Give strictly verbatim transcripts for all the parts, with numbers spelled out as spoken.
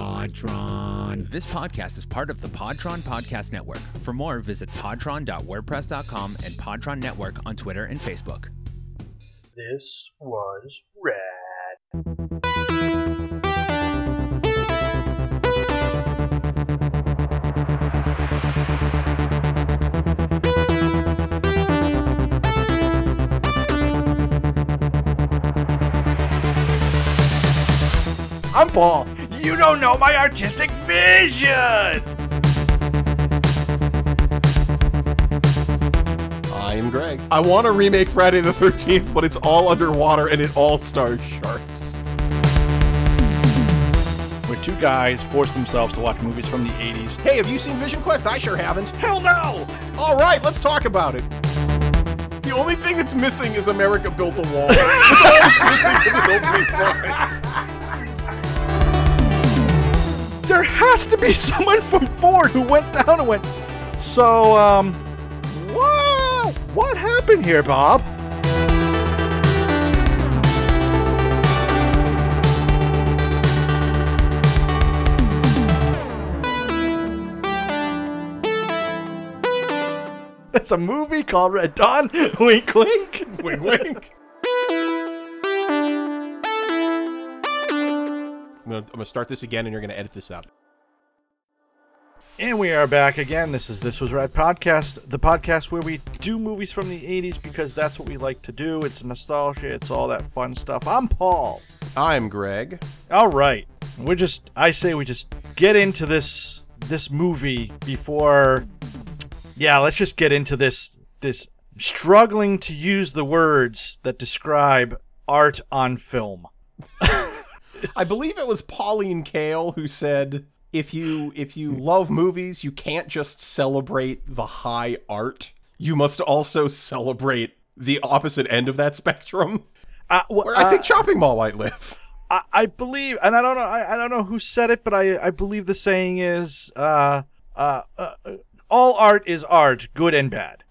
Podtron. This podcast is part of the Podtron Podcast Network. For more, visit podtron dot wordpress dot com and Podtron Network on Twitter and Facebook. This was rad. I'm Paul. You don't know my artistic vision! I'm Greg. I want to remake Friday the thirteenth, but it's all underwater and it all stars sharks. Where two guys force themselves to watch movies from the eighties. Hey, have you seen Vision Quest? I sure haven't. Hell no! All right, let's talk about it. The only thing that's missing is America Built a Wall. That's all that's missing in the opening line. There has to be someone from Ford who went down and went, so, um, what, what happened here, Bob? There's a movie called Red Dawn. Wink, wink. Wink, wink. I'm going to start this again, and you're going to edit this out. And we are back again. This is This Was Rad Podcast, the podcast where we do movies from the eighties because that's what we like to do. It's nostalgia. It's all that fun stuff. I'm Paul. I'm Greg. All right. We're just, I say we just get into this this movie before, yeah, let's just get into this this struggling to use the words that describe art on film. I believe it was Pauline Kael who said, if you if you love movies, you can't just celebrate the high art. You must also celebrate the opposite end of that spectrum, uh, well, where I uh, think Chopping Mall might live. I, I believe, and I don't know I, I don't know who said it, but I, I believe the saying is, uh, uh, uh, all art is art, good and bad.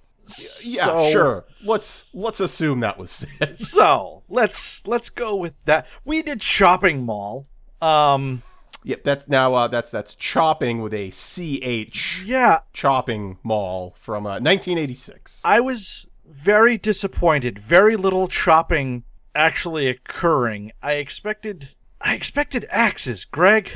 Yeah, so, sure. Let's let's assume that was said. So let's let's go with that. We did Chopping Mall. Um, yep. Yeah, that's now uh, that's that's chopping with a C H. Yeah. Chopping Mall from uh, nineteen eighty-six. I was very disappointed. Very little chopping actually occurring. I expected I expected axes, Greg.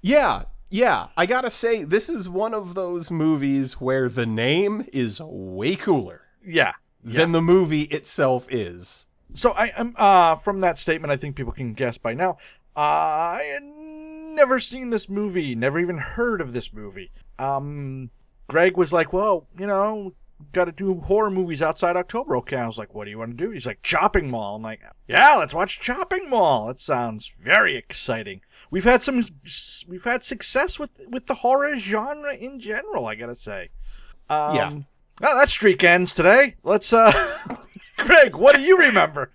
Yeah. Yeah, I gotta say, this is one of those movies where the name is way cooler yeah, yeah. than the movie itself is. So I am uh, from that statement, I think people can guess by now, uh, I had never seen this movie, never even heard of this movie. Um, Greg was like, well, you know, gotta do horror movies outside October. Okay, I was like, what do you want to do? He's like, Chopping Mall. I'm like, yeah, let's watch Chopping Mall. That sounds very exciting. We've had some, we've had success with, with the horror genre in general, I gotta say. Um, yeah. Oh, that streak ends today. Let's, uh, Greg, what do you remember?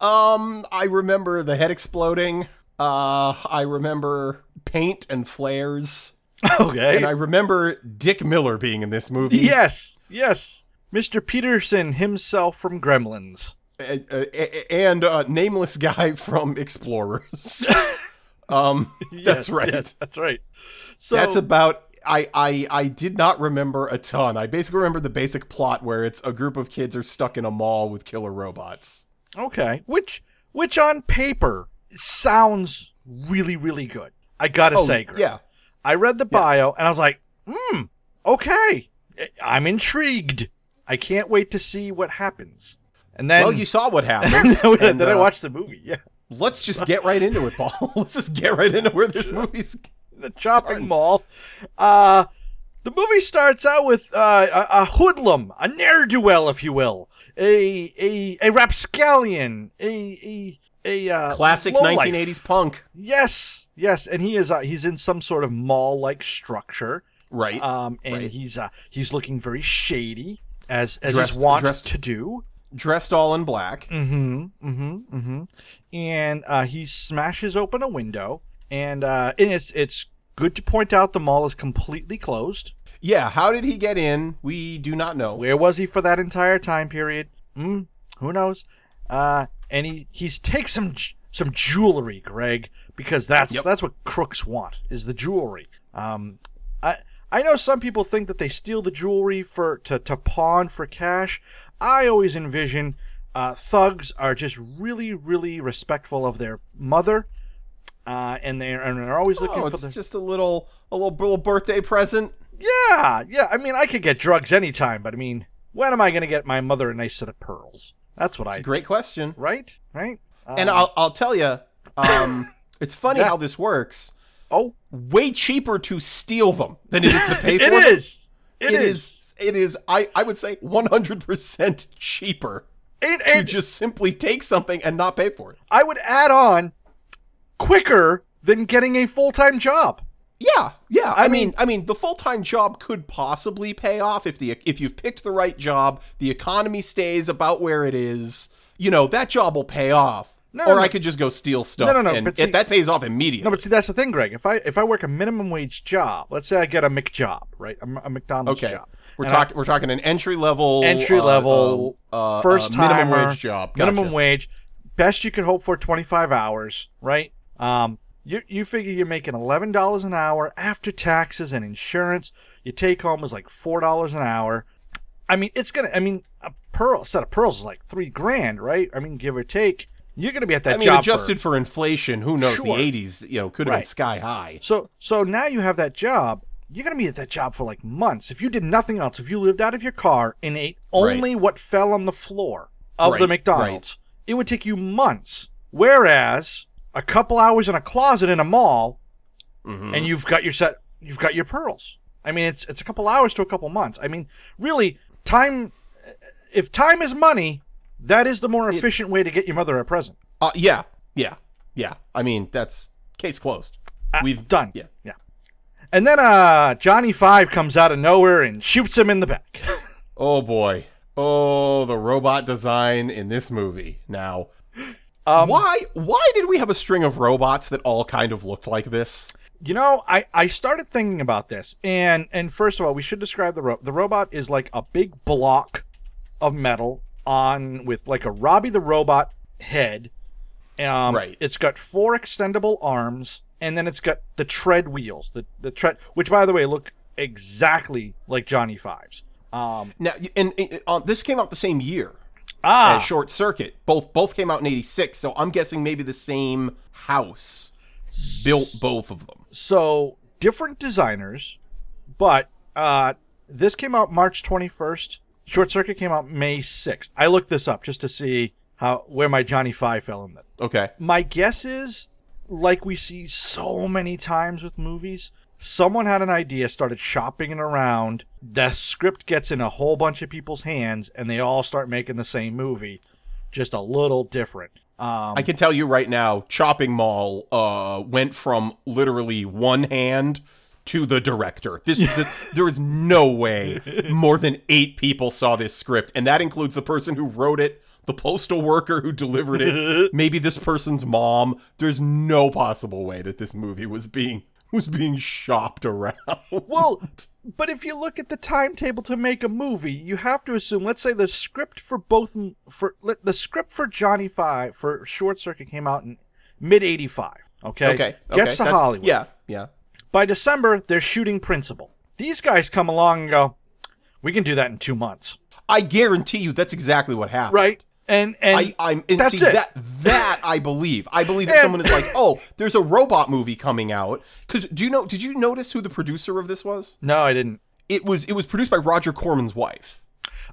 um, I remember the head exploding. Uh, I remember paint and flares. Okay. And I remember Dick Miller being in this movie. Yes, yes. Mister Peterson himself from Gremlins. And, uh, and a nameless guy from Explorers. Um, yes, that's right. Yes, that's right. So that's about, I, I, I did not remember a ton. I basically remember the basic plot where it's a group of kids are stuck in a mall with killer robots. Okay. Which, which on paper sounds really, really good. I gotta oh, say, Greg. Yeah. I read the bio yeah. and I was like, hmm, okay. I'm intrigued. I can't wait to see what happens. And then. Well, you saw what happened. and, and, then uh, I watched the movie. Yeah. Let's just get right into it, Paul. Let's just get right into where this movie's the Chopping Mall. Uh, the movie starts out with uh, a, a hoodlum, a ne'er-do-well, if you will, a a a rapscallion, a a a uh, classic nineteen eighties punk. Yes, yes, and he is uh, he's in some sort of mall-like structure, right? Um, and right. he's uh, he's looking very shady, as as dressed, is wont dressed. to do. Dressed all in black. Mm-hmm, mm-hmm, mm-hmm. And uh, he smashes open a window, and, uh, and it's it's good to point out the mall is completely closed. Yeah, how did he get in? We do not know. Where was he for that entire time period? Mm, who knows? Uh, and he he's takes some, some jewelry, Greg, because that's yep. that's what crooks want, is the jewelry. Um, I I know some people think that they steal the jewelry for to, to pawn for cash. I always envision uh, thugs are just really, really respectful of their mother, uh, and they're and they're always looking oh, for the... it's just a little a little little birthday present. Yeah, yeah. I mean, I could get drugs anytime, but I mean, when am I going to get my mother a nice set of pearls? That's what it's I. It's a great think. question, right? Right. Um, and I'll I'll tell you, um, it's funny that, how this works. Oh, way cheaper to steal them than it is to pay for it them. Is. It, it is. is. It is. I I would say one hundred percent cheaper and, and, to just simply take something and not pay for it. I would add on, quicker than getting a full time job. Yeah, yeah. I, I mean, mean, I mean, the full-time job could possibly pay off if the if you've picked the right job. The economy stays about where it is. You know, that job will pay off. No, or no, I could just go steal stuff. No, no, no. And but see, it, that pays off immediately. No, but see, that's the thing, Greg. If I if I work a minimum wage job, let's say I get a McJob, right? A, a McDonald's okay. job. We're talking we're talking an entry level, entry level, uh, uh, first uh, minimum wage job. Gotcha. Minimum wage, best you could hope for, twenty-five hours, right? Um. You you figure you're making eleven dollars an hour after taxes and insurance. Your take home is like four dollars an hour. I mean, it's going to, I mean, a pearl, a set of pearls is like three grand, right? I mean, give or take. You're going to be at that I mean, job. I mean, adjusted for, for inflation, who knows, sure. the eighties, you know, could have right. been sky high. So, so now you have that job. You're going to be at that job for like months. If you did nothing else, if you lived out of your car and ate only right. what fell on the floor of right. the McDonald's, right. it would take you months. Whereas... a couple hours in a closet in a mall, mm-hmm. and you've got your set. You've got your pearls. I mean, it's it's a couple hours to a couple months. I mean, really, time. If time is money, that is the more efficient it, way to get your mother a present. Uh, yeah, yeah, yeah. I mean, that's case closed. Uh, We've done. Yeah, yeah. And then uh, Johnny Five comes out of nowhere and shoots him in the back. Oh boy! Oh, the robot design in this movie now. Um, why why did we have a string of robots that all kind of looked like this? You know, I, I started thinking about this, and and first of all, we should describe the robot. The robot is like a big block of metal on with like a Robbie the Robot head. Um, right. It's got four extendable arms, and then it's got the tread wheels, the the tread, which by the way look exactly like Johnny Five's. Um, now, and, and uh, this came out the same year. Ah, uh, Short Circuit. Both both came out in eighty-six, so I'm guessing maybe the same house built both of them. So different designers, but uh, this came out March twenty-first. Short Circuit came out May sixth. I looked this up just to see how where my Johnny Five fell in. That. Okay. My guess is, like we see so many times with movies, someone had an idea, started shopping it around. The script gets in a whole bunch of people's hands, and they all start making the same movie, just a little different. Um, I can tell you right now, Chopping Mall uh, went from literally one hand to the director. This, this there is no way more than eight people saw this script, and that includes the person who wrote it, the postal worker who delivered it, maybe this person's mom. There's no possible way that this movie was being... who's being shopped around. Well, but if you look at the timetable to make a movie, you have to assume, let's say the script for both, for the script for Johnny Five, for Short Circuit came out in mid eighty-five, okay? Okay. Gets okay. to That's, Hollywood. Yeah, yeah. By December, they're shooting Principal. These guys come along and go, we can do that in two months. I guarantee you that's exactly what happened. Right? And and I, I'm and that's see, it. That that I believe. I believe that and, someone is like, oh, there's a robot movie coming out. Because do you know? Did you notice who the producer of this was? No, I didn't. It was it was produced by Roger Corman's wife.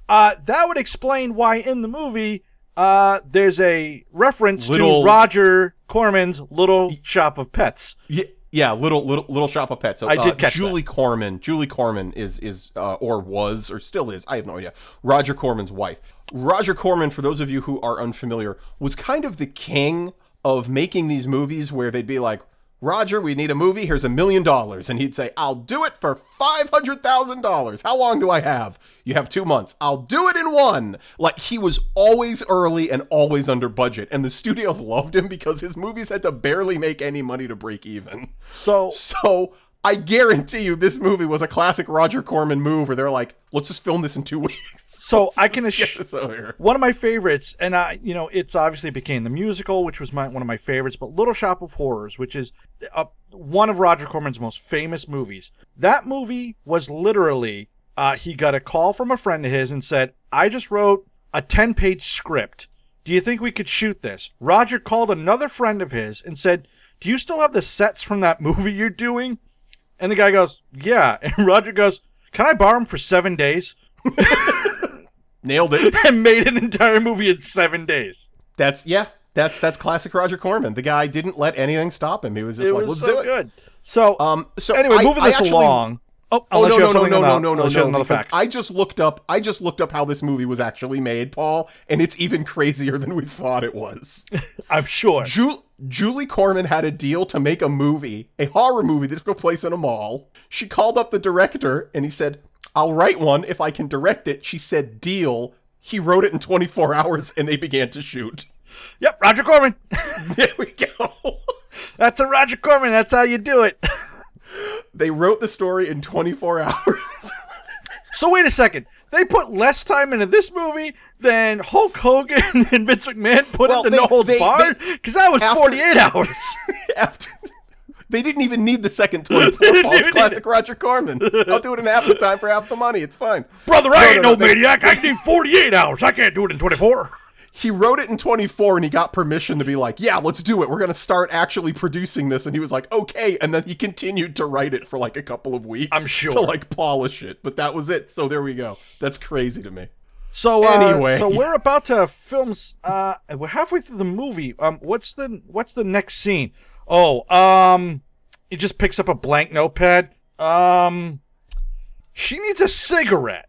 Uh, that would explain why in the movie uh, there's a reference little, to Roger Corman's Little Shop of Pets. Yeah, yeah, little little little Shop of Pets. So, I uh, did catch Julie that. Corman. Julie Corman is is uh, or was or still is. I have no idea. Roger Corman's wife. Roger Corman, for those of you who are unfamiliar, was kind of the king of making these movies where they'd be like, Roger, we need a movie. Here's a million dollars. And he'd say, I'll do it for five hundred thousand dollars. How long do I have? You have two months. I'll do it in one. Like, he was always early and always under budget. And the studios loved him because his movies had to barely make any money to break even. So, so I guarantee you this movie was a classic Roger Corman move where they're like, let's just film this in two weeks. So let's I can assure one of my favorites, and I, you know, it's obviously became the musical, which was my, one of my favorites, but Little Shop of Horrors, which is a, one of Roger Corman's most famous movies. That movie was literally, uh, he got a call from a friend of his and said, I just wrote a ten page script. Do you think we could shoot this? Roger called another friend of his and said, do you still have the sets from that movie you're doing? And the guy goes, yeah. And Roger goes, can I borrow them for seven days? Nailed it. And made an entire movie in seven days. That's, yeah, that's that's classic Roger Corman. The guy didn't let anything stop him. He was just it like, was let's so do good. It. So, um, so anyway, I, moving I this actually, along. Oh, oh no, no, no, no, no, no, no, no, no, fact. I just looked up, I just looked up how this movie was actually made, Paul, and it's even crazier than we thought it was. I'm sure. Ju- Julie Corman had a deal to make a movie, a horror movie that took place in a mall. She called up the director and he said, I'll write one if I can direct it. She said, deal. He wrote it in twenty-four hours and they began to shoot. Yep, Roger Corman. There we go. That's a Roger Corman. That's how you do it. They wrote the story in twenty-four hours. So wait a second. They put less time into this movie than Hulk Hogan and Vince McMahon put well, into No Holds Barred? Because that was after, forty-eight hours. After, they didn't even need the second twenty-four. Paul's classic Roger Corman. I'll do it in half the time for half the money. It's fine. Brother, I no, ain't no, no they, maniac. I need forty-eight hours. I can't do it in twenty-four. He wrote it in twenty-four and he got permission to be like, yeah, let's do it. We're going to start actually producing this. And he was like, okay. And then he continued to write it for like a couple of weeks. I'm sure. To like polish it. But that was it. So there we go. That's crazy to me. So uh, anyway, so we're about to film. Uh, we're halfway through the movie. Um, What's the what's the next scene? Oh, um, he just picks up a blank notepad. Um, She needs a cigarette.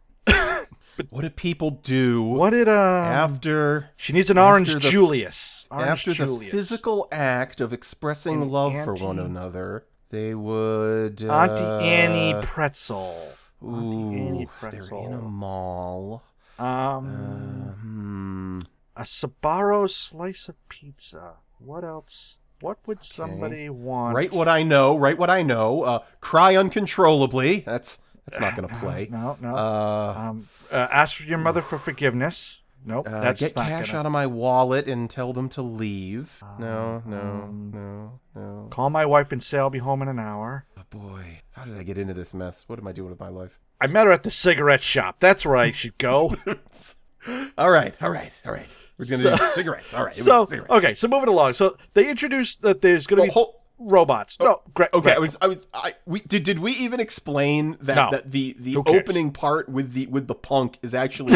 What did people do? What did, uh... after... She needs an Orange the, Julius. Orange after Julius. The physical act of expressing and love Auntie, for one another, they would, uh... Auntie Annie Pretzel. Ooh, Auntie Annie Pretzel. They're in a mall. Um... Uh, hmm. A Sbarro slice of pizza. What else? What would okay. somebody want? Write what I know. Write what I know. Uh, cry uncontrollably. That's... It's not going to play. No, no. no. Uh, um, uh, ask your mother for forgiveness. Nope. Uh, that's get not cash gonna... out of my wallet and tell them to leave. Um, no, no, no, no. Call my wife and say I'll be home in an hour. Oh, boy. How did I get into this mess? What am I doing with my life? I met her at the cigarette shop. That's where I should go. All right, all right, all right. We're going to so, do cigarettes. All right. So, cigarettes. Okay, so moving along. So they introduced that there's going to well, be... Whole- Robots. Oh, no, great. Okay, great. I was, I was, I. We did. Did we even explain that, no. that the the opening part with the with the punk is actually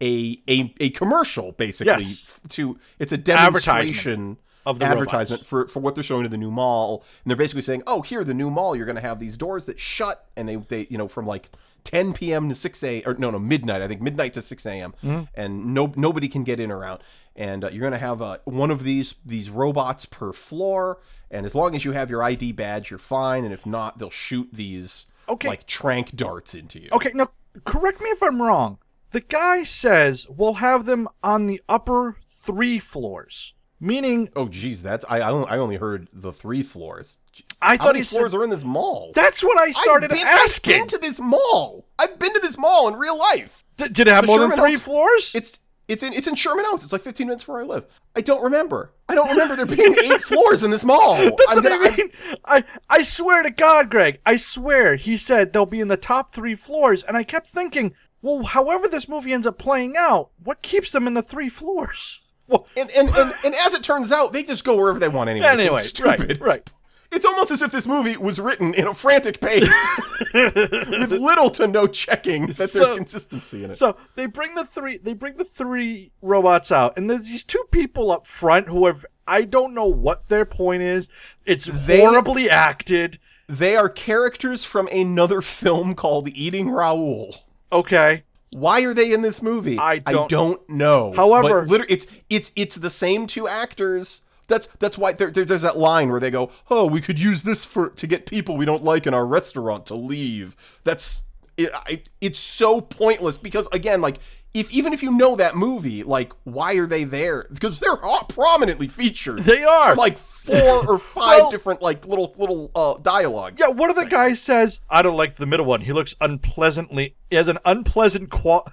a a a commercial, basically. Yes. To it's a demonstration of the advertisement robots. for for what they're showing to the new mall, and they're basically saying, "Oh, here, the new mall. You're going to have these doors that shut, and they they you know from like ten p.m. to six a.m. or no no midnight. I think midnight to six a.m. Mm-hmm. and no nobody can get in or out." And uh, you're going to have uh, one of these these robots per floor. And as long as you have your I D badge, you're fine. And if not, they'll shoot these, okay. like, tranq darts into you. Okay, now, correct me if I'm wrong. The guy says we'll have them on the upper three floors, meaning... Oh, geez, that's... I I only heard the three floors. I thought How many he floors said, are in this mall? That's what I started I've been, asking. I've been to this mall. I've been to this mall in real life. D- did it have the more Sherman than three Oaks, floors? It's... It's in it's in Sherman Oaks. It's like fifteen minutes from where I live. I don't remember. I don't remember there being eight floors in this mall. That's I'm what gonna, I mean. I, I swear to God, Greg. I swear he said they'll be in the top three floors. And I kept thinking, well, however this movie ends up playing out, what keeps them in the three floors? Well, and, and, and, and as it turns out, they just go wherever they want anyway. Anyway, so it's stupid. Right, right. It's almost as if this movie was written in a frantic pace with little to no checking that so, there's consistency in it. So they bring the three they bring the three robots out, and there's these two people up front who have I don't know what their point is. It's they, horribly acted. They are characters from another film called Eating Raul. Okay. Why are they in this movie? I don't, I don't know. However, but literally, it's it's it's the same two actors. That's that's why there, there, there's that line where they go, oh, we could use this for to get people we don't like in our restaurant to leave. That's it, I, it's so pointless because, again, like if even if you know that movie, like, why are they there? Because they're all prominently featured. They are. Like, four or five well, different, like, little little uh, dialogues. Yeah, one of the guys says, I don't like the middle one. He looks unpleasantly, he has an unpleasant qual-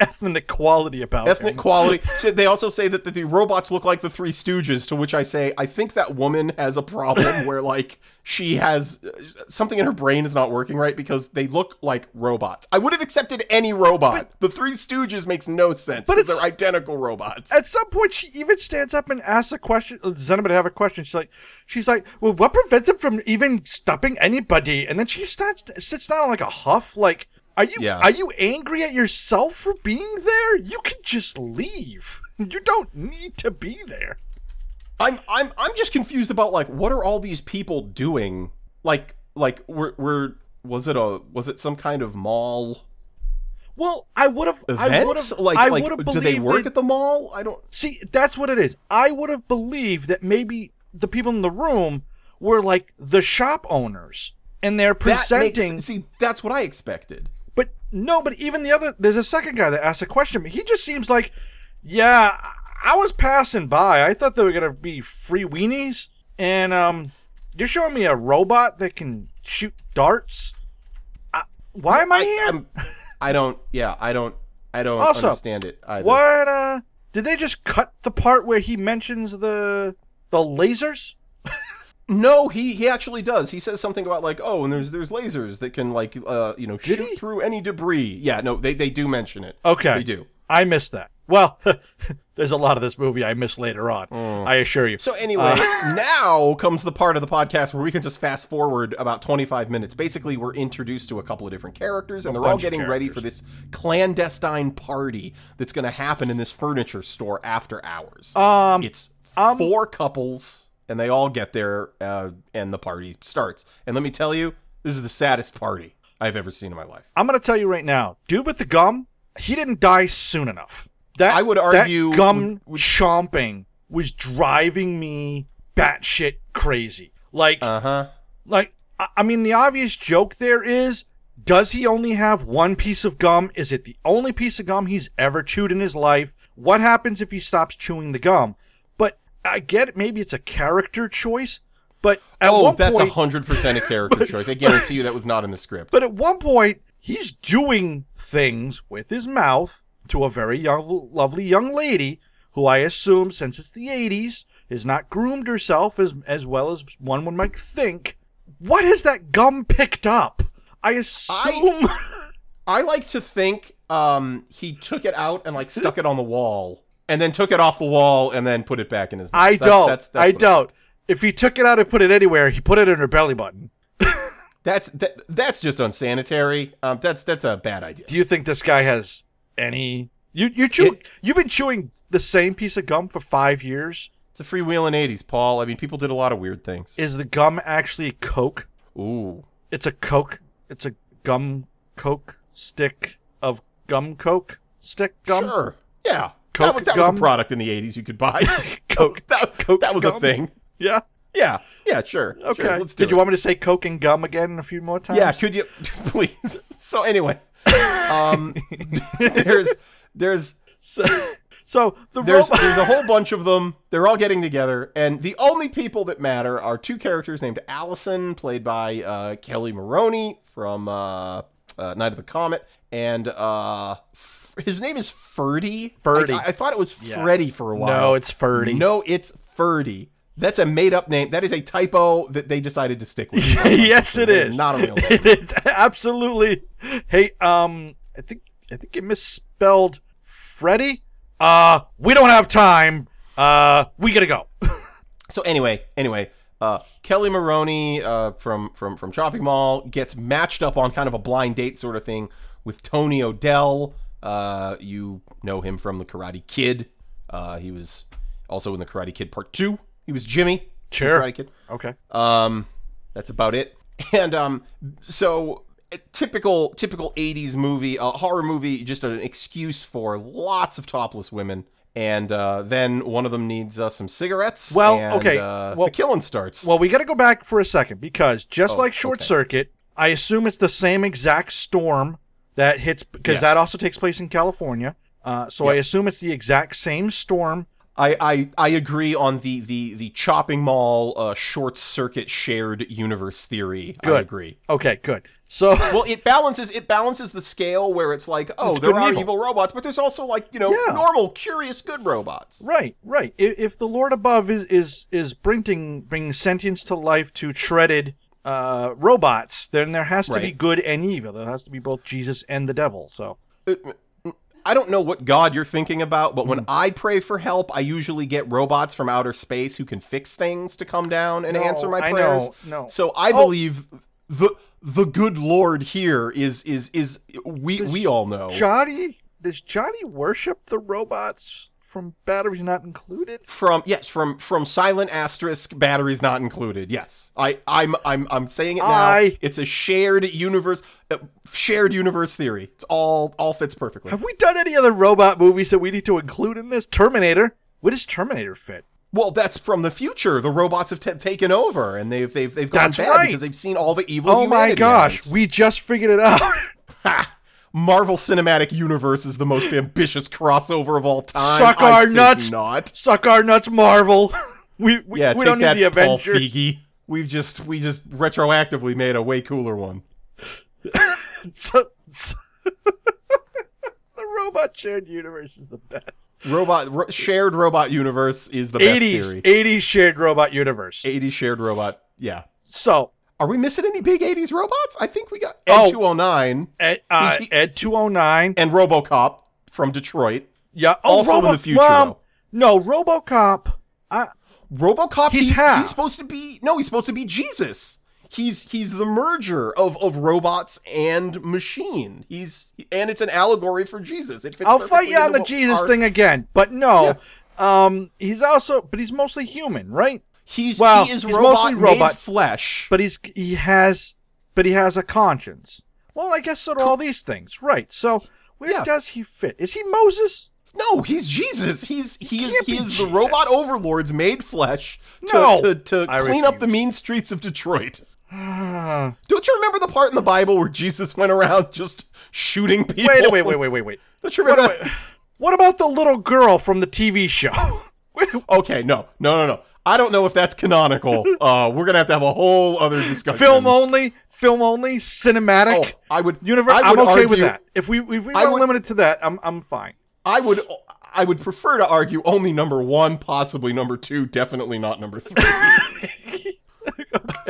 ethnic quality about ethnic him. Ethnic quality. So they also say that the, the robots look like the Three Stooges, to which I say, I think that woman has a problem where, like, she has, something in her brain is not working right because they look like robots. I would have accepted any robot. But, the Three Stooges makes no sense because they're identical robots. At some point, she even stands up and asks a question. Does anybody have a question? She's like, she's like, well, what prevents them from even stopping anybody? And then she starts, sits down like a huff. Like, are you, yeah. are you angry at yourself for being there? You can just leave. You don't need to be there. I'm I'm I'm just confused about, like, what are all these people doing? Like like we're we're was it a was it some kind of mall? Well, I would have I would have like, I like do they work that, at the mall? I don't see. That's what it is. I would have believed that maybe the people in the room were like the shop owners, and they're presenting. That makes, see, that's what I expected. But no, but even the other there's a second guy that asked a question. But he just seems like, yeah. I was passing by. I thought they were going to be free weenies. And um, you're showing me a robot that can shoot darts? I, why am I, I here? I'm, I don't, yeah, I don't, I don't also, understand it either. What, uh, did they just cut the part where he mentions the the lasers? No, he, he actually does. He says something about, like, oh, and there's there's lasers that can, like, uh, you know, did shoot he? through any debris. Yeah, no, they, they do mention it. Okay. They do. I missed that. Well, there's a lot of this movie I miss later on, mm. I assure you. So anyway, uh, now comes the part of the podcast where we can just fast forward about twenty-five minutes. Basically, we're introduced to a couple of different characters, and they're all getting ready for this clandestine party that's going to happen in this furniture store after hours. Um, it's um, four couples, and they all get there, uh, and the party starts. And let me tell you, this is the saddest party I've ever seen in my life. I'm going to tell you right now, dude with the gum, he didn't die soon enough. That, I would argue that gum would, would, chomping was driving me batshit crazy. Like, uh-huh. like I, I mean, the obvious joke there is, does he only have one piece of gum? Is it the only piece of gum he's ever chewed in his life? What happens if he stops chewing the gum? But I get it. Maybe it's a character choice. But at oh, one that's point, one hundred percent a character but, choice. I guarantee you that was not in the script. But at one point, he's doing things with his mouth to a very young, lovely young lady who I assume, since it's the eighties, has not groomed herself as as well as one would might think. What has that gum picked up? I assume... I, I like to think um, he took it out and, like, stuck it on the wall, and then took it off the wall and then put it back in his mouth. I that's, don't. That's, that's I don't. I if he took it out and put it anywhere, he put it in her belly button. that's that, that's just unsanitary. Um, that's that's a bad idea. Do you think this guy has... Any you you chew it, you've been chewing the same piece of gum for five years. It's a freewheeling eighties, Paul. I mean, people did a lot of weird things. Is the gum actually Coke? Ooh, it's a Coke. It's a gum Coke stick of gum Coke stick gum. Sure, yeah. Coke that was, that gum. was a product in the eighties you could buy. Coke. That, Coke. That was gum. a thing. Yeah. Yeah. Yeah. Sure. Okay. Sure, let's do did it. you want me to say Coke and gum again a few more times? Yeah. Could you please? So anyway. um, there's, there's, so, so the there's, robot- there's a whole bunch of them. They're all getting together, and the only people that matter are two characters named Allison, played by uh, Kelly Maroney from uh, uh, Night of the Comet, and uh, f- his name is Ferdy. Ferdy. I, I thought it was yeah. Freddy for a while. No, it's Ferdy. No, it's Ferdy. That's a made-up name. That is a typo that they decided to stick with. yes, it is. Not a real name. It is absolutely. Hey, um, I think I think it misspelled Freddy. Uh, we don't have time. Uh, we gotta go. so anyway, anyway, uh, Kelly Maroney, uh, from from from Chopping Mall gets matched up on kind of a blind date sort of thing with Tony O'Dell. Uh, you know him from the Karate Kid. Uh, he was also in the Karate Kid Part Two. He was Jimmy. Sure. Karate Kid. Okay. Um, that's about it. And um, so typical, typical eighties movie, a horror movie, just an excuse for lots of topless women. And uh, then one of them needs uh, some cigarettes. Well, and, okay. Uh, well, the killing starts. Well, we got to go back for a second because just oh, like Short okay. Circuit, I assume it's the same exact storm that hits, because yes. that also takes place in California. Uh, so yep. I assume it's the exact same storm. I, I, I agree on the, the, the Chopping Mall uh, Short Circuit shared universe theory. Good. I agree. Okay, good. So well, it balances it balances the scale where it's like, oh, it's there are evil. evil robots, but there's also like, you know, yeah. normal, curious, good robots. Right, right. If, if the Lord above is is is bringing bringing sentience to life to shredded uh, robots, then there has to right. be good and evil. There has to be both Jesus and the devil. So. It, I don't know what God you're thinking about, but when mm. I pray for help, I usually get robots from outer space who can fix things to come down and no, answer my prayers. I know, no. So I oh. believe the the good Lord here is is is we does we all know. Johnny does Johnny worship the robots from Batteries Not Included? From yes, from from Silent Asterisk Batteries Not Included. Yes. I I'm I'm I'm saying it now. I... It's a shared universe. Uh, shared universe theory. It's all all fits perfectly. Have we done any other robot movies that we need to include in this? Terminator. Where does Terminator fit? Well, that's from the future. The robots have t- taken over, and they've they've they've gone that's bad right. because they've seen all the evil. Oh my gosh, has. We just figured it out. Marvel Cinematic Universe is the most ambitious crossover of all time. Suck I our nuts, not suck our nuts, Marvel. We we, yeah, we don't need that, the Avengers. Paul We've just we just retroactively made a way cooler one. so, so the robot shared universe is the best. Robot ro- shared robot universe is the eighties, best theory. eighties shared robot universe. eighties shared robot. Yeah. So, are we missing any big eighties robots? I think we got Ed oh, two oh nine. Ed, uh, he, Ed two oh nine and RoboCop from Detroit. Yeah. Oh, also Robo- in the future. Well, no, RoboCop. I, RoboCop. He's, he's, he's supposed to be. No, he's supposed to be Jesus. He's he's the merger of, of robots and machine. He's and it's an allegory for Jesus. It fits I'll fight you on the Jesus art. thing again, but no, yeah. um, he's also but he's mostly human, right? He's well, he is he's robot mostly robot made flesh, but he's he has but he has a conscience. Well, I guess so do all these things, right? So where yeah. does he fit? Is he Moses? No, he's Jesus. He's he, he is he is Jesus. The robot overlords made flesh to no, to, to clean up the mean streets of Detroit. Don't you remember the part in the Bible where Jesus went around just shooting people? Wait, wait, wait, wait, wait, wait. Don't you remember what, that? What about the little girl from the T V show? Okay, no, no, no, no. I don't know if that's canonical. Uh, we're gonna have to have a whole other discussion. Film only, film only, cinematic. Oh, I would. Universe. I would I'm okay argue, with that. If we if we were limited to that, I'm I'm fine. I would I would prefer to argue only number one, possibly number two, definitely not number three. Okay.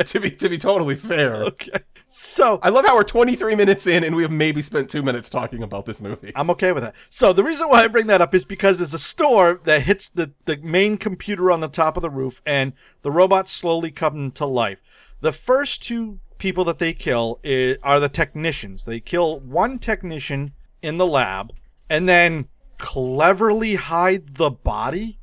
To be to be totally fair. Okay. So I love how we're twenty-three minutes in and we have maybe spent two minutes talking about this movie. I'm okay with that. So the reason why I bring that up is because there's a storm that hits the, the main computer on the top of the roof and the robots slowly come to life. The first two people that they kill is, are the technicians. They kill one technician in the lab and then cleverly hide the body.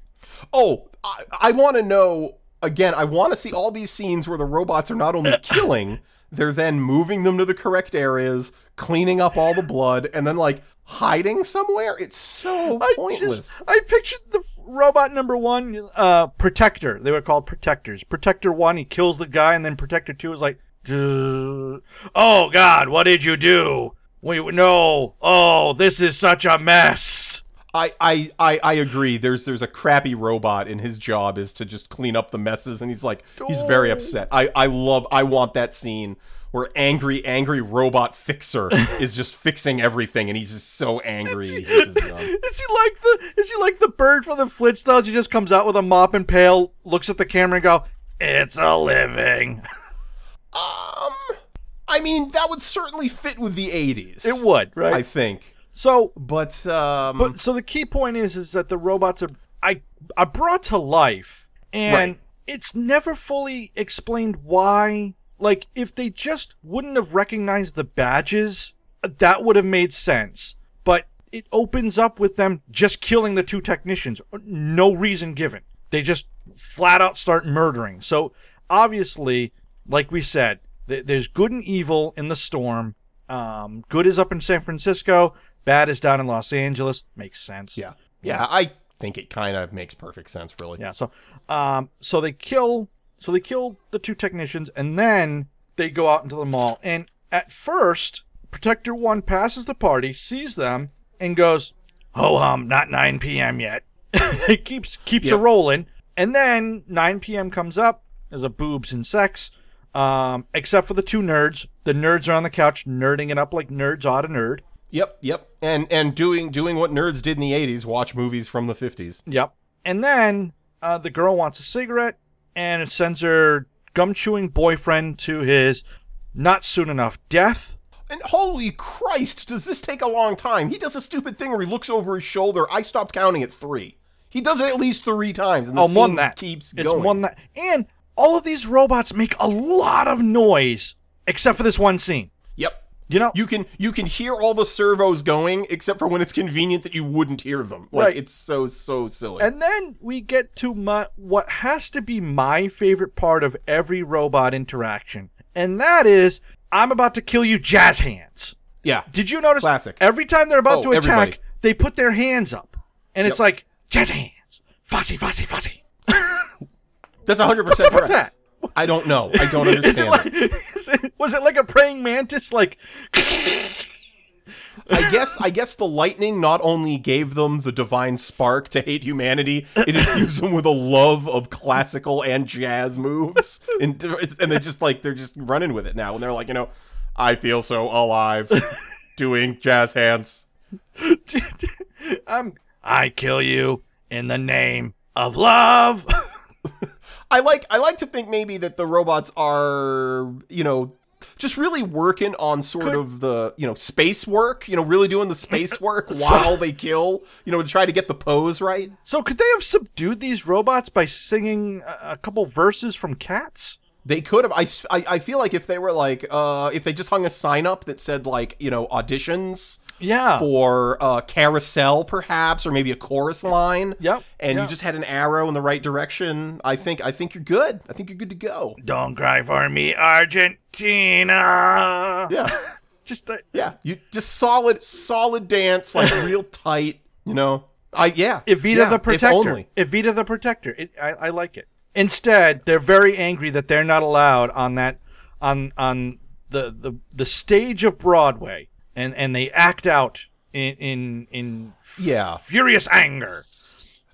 Oh, I, I want to know... Again, I want to see all these scenes where the robots are not only killing, they're then moving them to the correct areas, cleaning up all the blood, and then, like, hiding somewhere. It's so I pointless. Just, I pictured the robot number one, uh, Protector. They were called Protectors. Protector one, he kills the guy, and then Protector two is like, oh, God, what did you do? We No. Oh, this is such a mess. I, I, I, I agree. There's there's a crappy robot and his job is to just clean up the messes and he's like he's very upset. I, I love I want that scene where angry, angry robot fixer is just fixing everything and he's just so angry. Is he, is he like the is he like the bird from the Flintstones? He just comes out with a mop and pail, looks at the camera and go, "It's a living." Um I mean that would certainly fit with the eighties. It would, right? I think. So, but, um, but so the key point is, is that the robots are, I, are brought to life and right. it's never fully explained why, like if they just wouldn't have recognized the badges, that would have made sense. But it opens up with them just killing the two technicians. No reason given. They just flat out start murdering. So obviously, like we said, th- there's good and evil in the storm. Um, good is up in San Francisco. Bad is down in Los Angeles. Makes sense. Yeah. Yeah, I think it kind of makes perfect sense, really. Yeah, so um, so they kill so they kill the two technicians, and then they go out into the mall. And at first, Protector One passes the party, sees them, and goes, ho hum, not nine p.m. yet. It keeps keeps yep. it rolling. And then nine p.m. comes up. There's a boobs and sex, um, except for the two nerds. The nerds are on the couch nerding it up like nerds ought to nerd. Yep, yep. And and doing doing what nerds did in the eighties, watch movies from the fifties. Yep. And then uh, the girl wants a cigarette, and it sends her gum-chewing boyfriend to his not-soon-enough death. And holy Christ, does this take a long time? He does a stupid thing where he looks over his shoulder. I stopped counting at three. He does it at least three times, and the oh, scene one that. keeps it's going. It's one that. And all of these robots make a lot of noise, except for this one scene. Yep. You know, you can you can hear all the servos going, except for when it's convenient that you wouldn't hear them. Like, right. It's so, so silly. And then we get to my, what has to be my favorite part of every robot interaction, and that is, I'm about to kill you, jazz hands. Yeah. Did you notice? Classic. Every time they're about oh, to attack, everybody. They put their hands up, and yep. it's like, jazz hands, fussy, fussy, fussy. That's one hundred percent correct. What's up with that? I don't know. I don't understand. Is it like, is it, was it like a praying mantis? Like, I guess. I guess the lightning not only gave them the divine spark to hate humanity, it infused them with a love of classical and jazz moves, and, and they just like they're just running with it now. And they're like, you know, I feel so alive doing jazz hands. I'm, I kill you in the name of love. I like I like to think maybe that the robots are, you know, just really working on sort Could, of the, you know, space work, you know, really doing the space work so, while they kill, you know, to try to get the pose right. So could they have subdued these robots by singing a couple verses from Cats? They could have. I, I, I feel like if they were like, uh, if they just hung a sign up that said like, you know, auditions. Yeah. For uh, Carousel, perhaps, or maybe a chorus line. Yep. And yep. you just had an arrow in the right direction. I think I think you're good. I think you're good to go. Don't cry for me, Argentina. Yeah. just uh, yeah. You just solid, solid dance, like real tight. You know. I yeah. Evita yeah, the Protector. If Evita the Protector. It, I, I like it. Instead, they're very angry that they're not allowed on that on on the the, the stage of Broadway. And and they act out in in, in yeah. furious anger.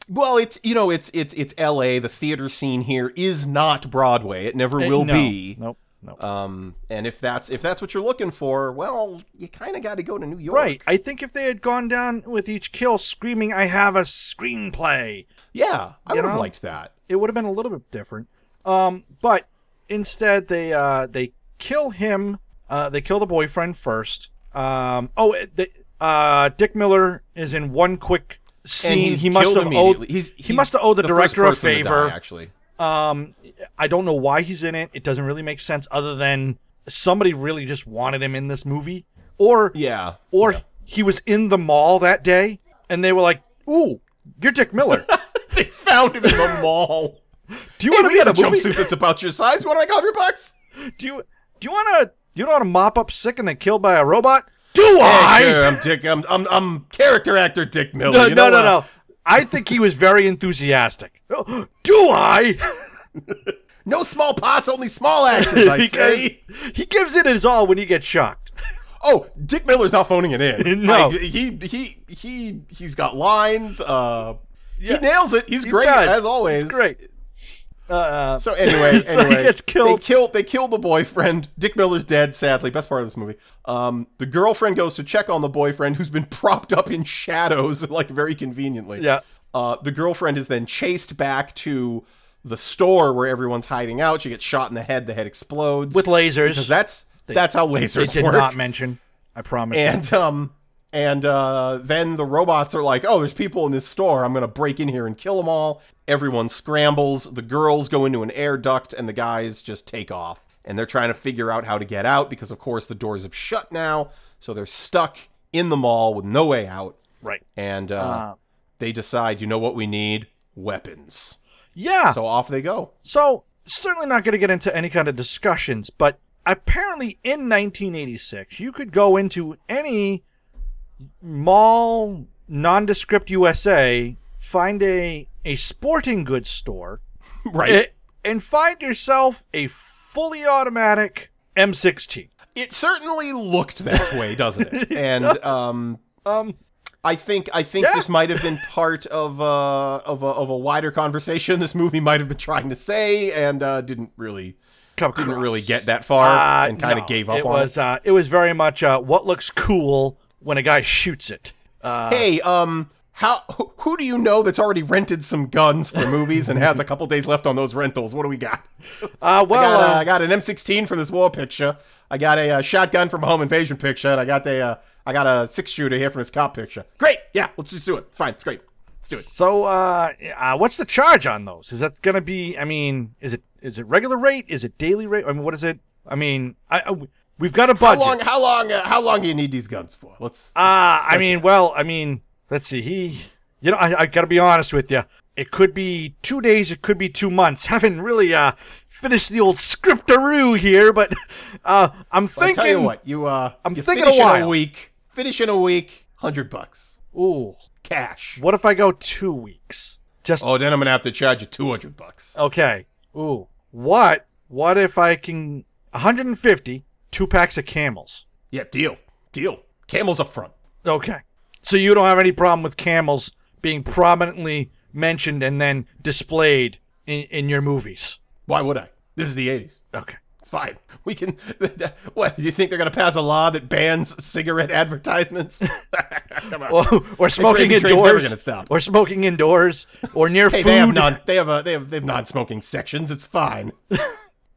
Well, it's you know it's it's it's L A. The theater scene here is not Broadway. It never will it, no. be. Nope. Nope. Um. And if that's if that's what you're looking for, well, you kind of got to go to New York, right? I think if they had gone down with each kill screaming, "I have a screenplay." Yeah, I would have liked that. It would have been a little bit different. Um. But instead, they uh they kill him. Uh. They kill the boyfriend first. Um. Oh, the, uh, Dick Miller is in one quick scene. He must have owed. He's, he's he must have owed the, the director a favor. Die, actually, um, I don't know why he's in it. It doesn't really make sense, other than somebody really just wanted him in this movie, or yeah, or yeah. he was in the mall that day, and they were like, "Ooh, you're Dick Miller." They found him in the mall. Do you hey, want to be in a movie? Jumpsuit that's about your size? What do I got your bucks? Do you do you want to? You don't want to mop up sick and then killed by a robot? Do hey, I? Sure, I'm Dick. I'm, I'm I'm character actor Dick Miller. No, you know no, no, no. I think he was very enthusiastic. Do I? No small pots, only small actors, I say. He gives it his all when he gets shocked. Oh, Dick Miller's not phoning it in. No. I, he, he, he, he's got lines. Uh, yeah. He nails it. He's he great, does. as always. He's great. Uh, so anyway, so anyway, gets killed. They kill they kill the boyfriend. Dick Miller's dead, sadly. Best part of this movie. Um, the girlfriend goes to check on the boyfriend, who's been propped up in shadows, like very conveniently. Yeah. Uh, the girlfriend is then chased back to the store where everyone's hiding out. She gets shot in the head. The head explodes with lasers. Because that's they, that's how lasers work. They did work. not mention. I promise. And you. um. And uh, then the robots are like, oh, there's people in this store. I'm going to break in here and kill them all. Everyone scrambles. The girls go into an air duct, and the guys just take off. And they're trying to figure out how to get out because, of course, the doors have shut now. So they're stuck in the mall with no way out. Right. And uh, uh, they decide, you know what we need? Weapons. Yeah. So off they go. So certainly not going to get into any kind of discussions, but apparently in nineteen eighty-six, you could go into any mall, nondescript U S A, find a, a sporting goods store, right, and, and find yourself a fully automatic M sixteen. It certainly looked that way, doesn't it? And um, um, I think I think yeah. this might have been part of uh of a, of a wider conversation this movie might have been trying to say, and uh, didn't really Come didn't across. really get that far, uh, and kind of no, gave up it on was, it. Uh, it was very much uh, what looks cool when a guy shoots it. Uh, hey, um. How who do you know that's already rented some guns for movies and has a couple days left on those rentals? What do we got? Uh, well, I got, uh, I got an M sixteen from this war picture. I got a uh, shotgun from a home invasion picture, and I got the uh, I got a six shooter here from this cop picture. Great, yeah, let's just do it. It's fine, it's great. Let's do it. So, uh, uh, what's the charge on those? Is that gonna be? I mean, is it is it regular rate? Is it daily rate? I mean, what is it? I mean, I. I we've got a budget. How long? How long? Uh, how long do you need these guns for? Let's. let's uh I mean, there. well, I mean. Let's see, he, you know, I, I gotta be honest with you. It could be two days, it could be two months. Haven't really, uh, finished the old scriptaroo here, but, uh, I'm thinking. Well, I'll tell you what, you, uh, I'm you thinking finish a, while. In a week, finish in a week, one hundred bucks. Ooh. Cash. What if I go two weeks? Just. Oh, then I'm gonna have to charge you two hundred bucks. Okay. Ooh. What, what if I can, one hundred fifty, two packs of Camels? Yeah, deal. Deal. Camels up front. Okay. So you don't have any problem with Camels being prominently mentioned and then displayed in, in your movies? Why would I? This is the eighties. Okay. It's fine. We can... What, do you think they're going to pass a law that bans cigarette advertisements? Come on. Or, or smoking indoors. Gonna stop. Or smoking indoors. Or near hey, food. They have, non, they, have a, they, have, they have non-smoking sections. It's fine.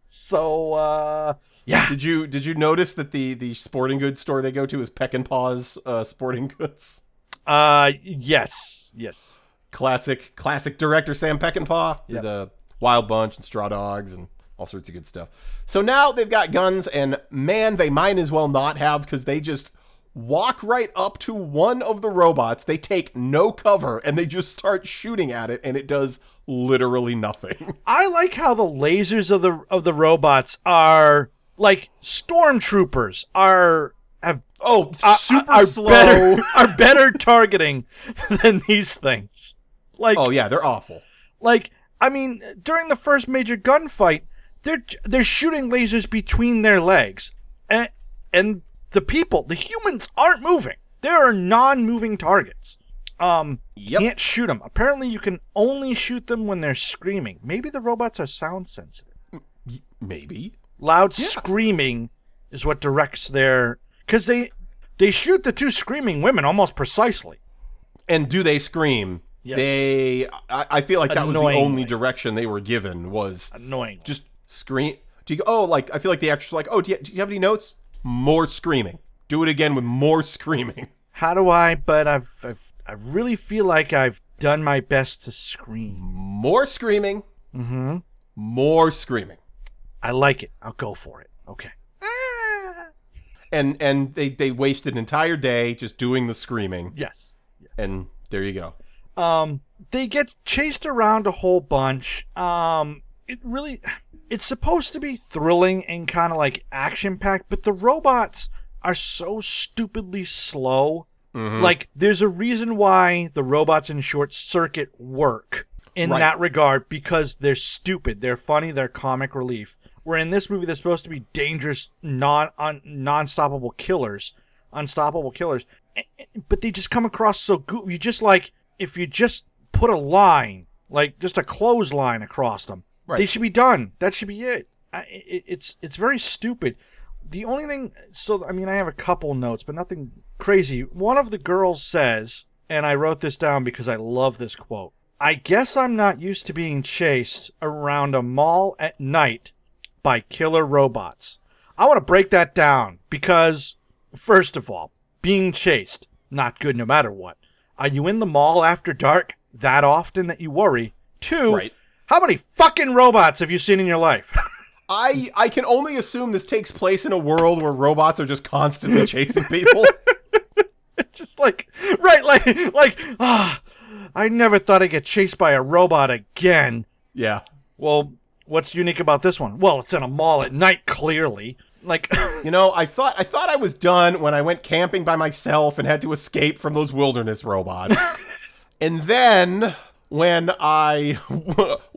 So, uh... Yeah. Did you did you notice that the, the sporting goods store they go to is Peck and Paw's uh, Sporting Goods? Uh, yes, yes. Classic, classic director Sam Peckinpah did yep. a Wild Bunch and Straw Dogs and all sorts of good stuff. So now they've got guns, and man, they might as well not have, because they just walk right up to one of the robots. They take no cover and they just start shooting at it, and it does literally nothing. I like how the lasers of the of the robots are. Like stormtroopers are have oh are, super are slow better, are better targeting than these things. Like oh yeah, they're awful. Like I mean, during the first major gunfight, they're they're shooting lasers between their legs, and and the people, the humans, aren't moving. There are non-moving targets. Um, yep. Can't shoot them. Apparently, you can only shoot them when they're screaming. Maybe the robots are sound sensitive. Maybe. Loud yeah. screaming is what directs their... Because they, they shoot the two screaming women almost precisely. And do they scream? Yes. They, I, I feel like that was the only direction they were given was... Annoying. Just scream. Do you go, oh, like, I feel like the actors were like, oh, do you, do you have any notes? More screaming. Do it again with more screaming. How do I? But I've, I've I really feel like I've done my best to scream. More screaming. Mm-hmm. More screaming. I like it. I'll go for it. Okay. Ah. And and they, they wasted an entire day just doing the screaming. Yes. yes. And there you go. Um, they get chased around a whole bunch. Um, it really, it's supposed to be thrilling and kind of like action packed, but the robots are so stupidly slow. Mm-hmm. Like there's a reason why the robots in Short Circuit work in right. that regard, because they're stupid, they're funny, they're comic relief. Where in this movie, they're supposed to be dangerous, non un, non-stoppable killers, unstoppable killers, but they just come across so goofy. You just like if you just put a line, like just a clothesline across them, right. they should be done. That should be it. I, it. It's it's very stupid. The only thing, so I mean, I have a couple notes, but nothing crazy. One of the girls says, and I wrote this down because I love this quote. I guess I'm not used to being chased around a mall at night by killer robots. I want to break that down because, first of all, being chased, not good no matter what. Are you in the mall after dark that often that you worry? Two, right. how many fucking robots have you seen in your life? I I can only assume this takes place in a world where robots are just constantly chasing people. Just like, right, like, like, ah, oh, I never thought I'd get chased by a robot again. Yeah. Well... What's unique about this one? Well, it's in a mall at night, clearly. Like, you know, I thought I thought I was done when I went camping by myself and had to escape from those wilderness robots. And then when I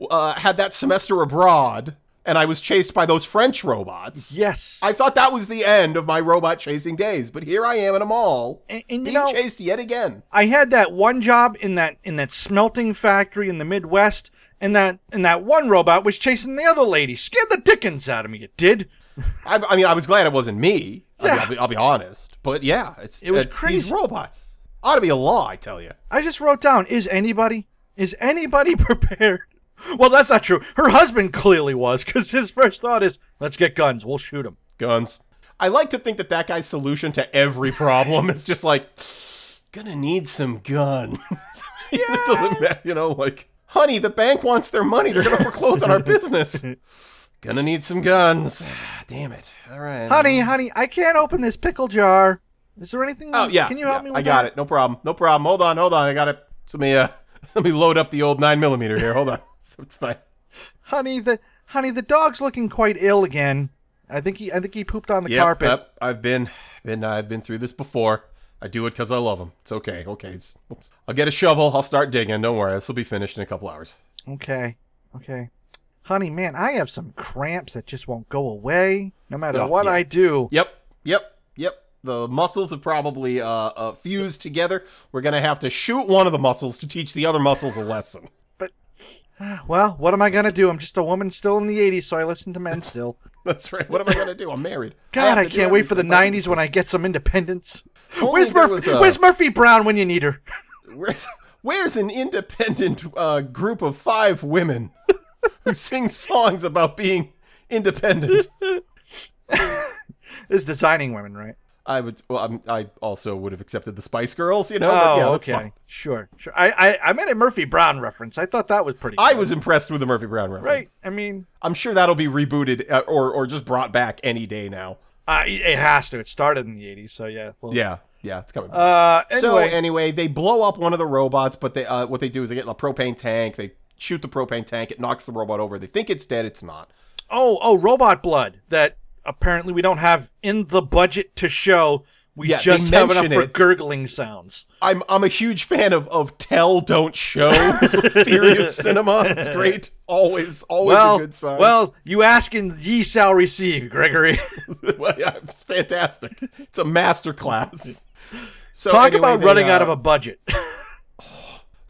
uh, had that semester abroad and I was chased by those French robots. Yes. I thought that was the end of my robot chasing days, but here I am in a mall and, and, being you know, chased yet again. I had that one job in that in that smelting factory in the Midwest, and that and that one robot was chasing the other lady. Scared the dickens out of me, it did. I, I mean, I was glad it wasn't me. Yeah. I mean, I'll, be, I'll be honest. But yeah, it's, it was it's crazy. These robots. Ought to be a law, I tell you. I just wrote down, is anybody, is anybody prepared? Well, that's not true. Her husband clearly was, because his first thought is, let's get guns. We'll shoot him. Guns. I like to think that that guy's solution to every problem is just like, gonna need some guns. Yeah. It doesn't matter, you know, like, honey, the bank wants their money. They're going to foreclose on our business. Gonna need some guns. Damn it. All right. Honey, honey, I can't open this pickle jar. Is there anything? Oh, yeah. Can you help yeah, me with I got that? it. No problem. No problem. Hold on. Hold on. I got it. Let me, uh, let me load up the old nine millimeter here. Hold on. It's fine. Honey, the honey, the dog's looking quite ill again. I think he I think he pooped on the yep, carpet. Yep. I've been been I've been through this before. I do it because I love him. It's okay. Okay. It's, I'll get a shovel. I'll start digging. Don't worry. This will be finished in a couple hours. Okay. Okay. Honey, man, I have some cramps that just won't go away no matter oh, what yeah. I do. Yep. Yep. Yep. The muscles have probably uh, uh, fused together. We're going to have to shoot one of the muscles to teach the other muscles a lesson. But, well, what am I going to do? I'm just a woman still in the eighties, so I listen to men still. That's right. What am I going to do? I'm married. God, I, I can't wait for the nineties when I get some independence. Where's Murphy, was, uh, where's Murphy Brown when you need her? Where's, where's an independent uh, group of five women who sing songs about being independent? It's designing women, right? I would. Well, I'm, I also would have accepted the Spice Girls, you know. Oh, yeah, okay, fun. sure, sure. I, I, I made a Murphy Brown reference. I thought that was pretty. I cool. was impressed with the Murphy Brown reference. Right. I mean, I'm sure that'll be rebooted uh, or or just brought back any day now. Uh, it has to. It started in the eighties, so yeah. Well, yeah, yeah, it's coming back. Uh, anyway. So anyway, they blow up one of the robots, but they uh, what they do is they get a propane tank. They shoot the propane tank. It knocks the robot over. They think it's dead. It's not. Oh, oh, robot blood that. Apparently, we don't have in the budget to show. We yeah, just have enough for it. Gurgling sounds. I'm I'm a huge fan of, of tell, don't show theory of cinema. It's great. Always, always well, a good sign. Well, you ask and ye shall receive, Gregory. Well, yeah, it's fantastic. It's a masterclass. So Talk anyway, about they, running uh, out of a budget.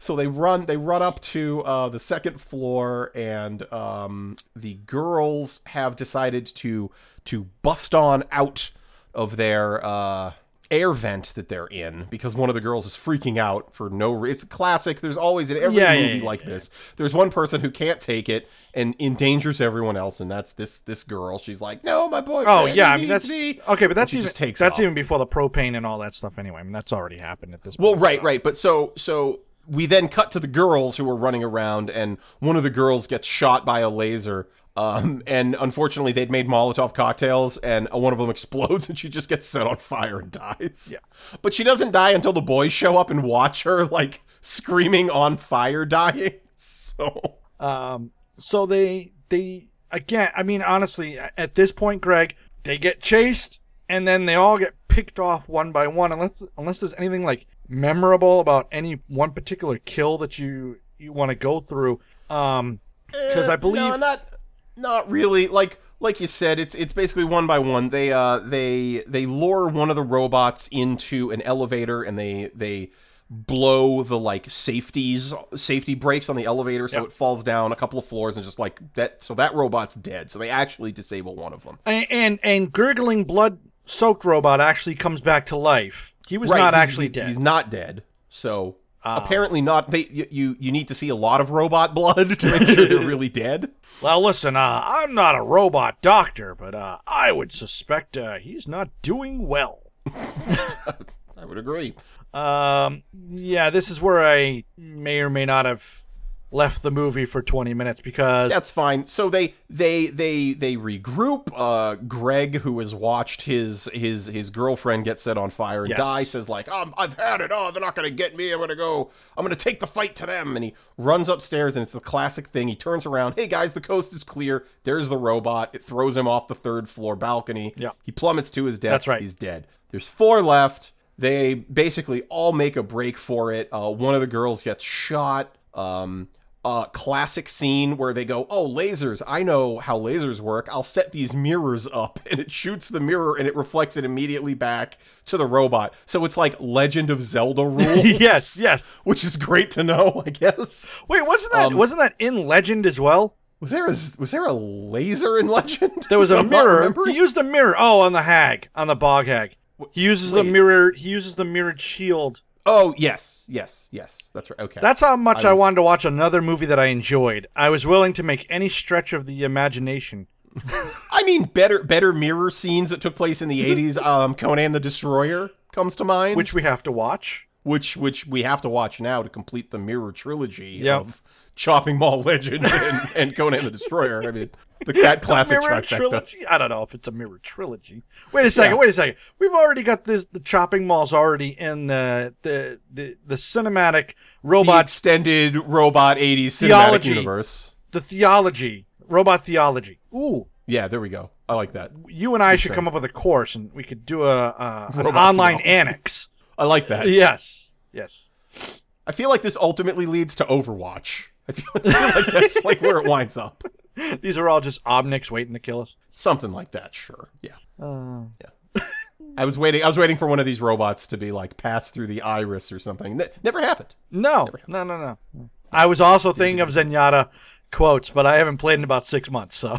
So they run they run up to uh, the second floor, and um, the girls have decided to to bust on out of their uh, air vent that they're in, because one of the girls is freaking out for no reason. It's a classic. There's always in every yeah, movie yeah, yeah, like yeah. this. There's one person who can't take it and endangers everyone else, and that's this this girl. She's like, "No, my boyfriend. Oh yeah, I mean that's me. okay, but that's even, just takes that's off. even before the propane and all that stuff. Anyway, I mean that's already happened at this point. Well, right, so. right, but so so. We then cut to the girls who are running around, and one of the girls gets shot by a laser. Um, and unfortunately, they'd made Molotov cocktails, and one of them explodes, and she just gets set on fire and dies. Yeah. But she doesn't die until the boys show up and watch her, like, screaming on fire, dying. So, um, so they, they again, I mean, honestly, at this point, Greg, they get chased, and then they all get picked off one by one, unless unless there's anything, like, memorable about any one particular kill that you you want to go through, um because uh, I believe no, not not really like like you said it's it's basically one by one. They uh they they lure one of the robots into an elevator, and they they blow the like safeties safety brakes on the elevator, so yep. it falls down a couple of floors, and just like that, so that robot's dead. So they actually disable one of them, and and, and gurgling blood soaked robot actually comes back to life. He was right, not he's, actually he's, dead. He's not dead. So uh, apparently not. They you you need to see a lot of robot blood to make sure they're really dead. Well, listen, uh, I'm not a robot doctor, but uh, I would suspect uh, he's not doing well. I would agree. Um, yeah, this is where I may or may not have left the movie for twenty minutes, because that's fine. So they they they they regroup. uh Greg, who has watched his his his girlfriend get set on fire and yes. die, says like, um I've had it. Oh, they're not gonna get me. I'm gonna go I'm gonna take the fight to them. And he runs upstairs, and it's the classic thing. He turns around, hey guys, the coast is clear. There's the robot. It throws him off the third floor balcony. Yeah, he plummets to his death. That's right, he's dead. There's four left. They basically all make a break for it. Uh one of the girls gets shot. um uh, classic scene where they go, oh, lasers, I know how lasers work. I'll set these mirrors up, and it shoots the mirror and it reflects it immediately back to the robot. So it's like Legend of Zelda rules. Yes, yes. Which is great to know, I guess. Wait, wasn't that um, wasn't that in Legend as well? Was there a, was there a laser in Legend? There was a mirror. He used a mirror. Oh, on the hag, on the bog hag. He uses Wait. the mirror. He uses the mirrored shield. Oh, yes, yes, yes. That's right. Okay. That's how much I, was... I wanted to watch another movie that I enjoyed. I was willing to make any stretch of the imagination. I mean, better better mirror scenes that took place in the eighties. Um, Conan the Destroyer comes to mind, which we have to watch. Which which we have to watch now to complete the mirror trilogy. Yep. of Chopping Mall, Legend, and, and Conan the Destroyer. I mean, the, that classic trifecta. I don't know if it's a mirror trilogy. Wait a second. Yeah. Wait a second. We've already got this. The Chopping Mall's already in the the the, the cinematic robot, the extended robot eighties theology, cinematic universe. The theology, robot theology. Ooh, yeah. There we go. I like that. You and I Good should thing. come up with a course, and we could do a uh, an online theology. annex. I like that. Yes. Yes. I feel like this ultimately leads to Overwatch. I feel like that's like where it winds up. These are all just Omnics waiting to kill us. Something like that, sure. Yeah. Uh, yeah. I was waiting I was waiting for one of these robots to be like passed through the iris or something. That never happened. No. Never happened. No, no, no. I was also thinking of Zenyatta quotes, but I haven't played in about six months, so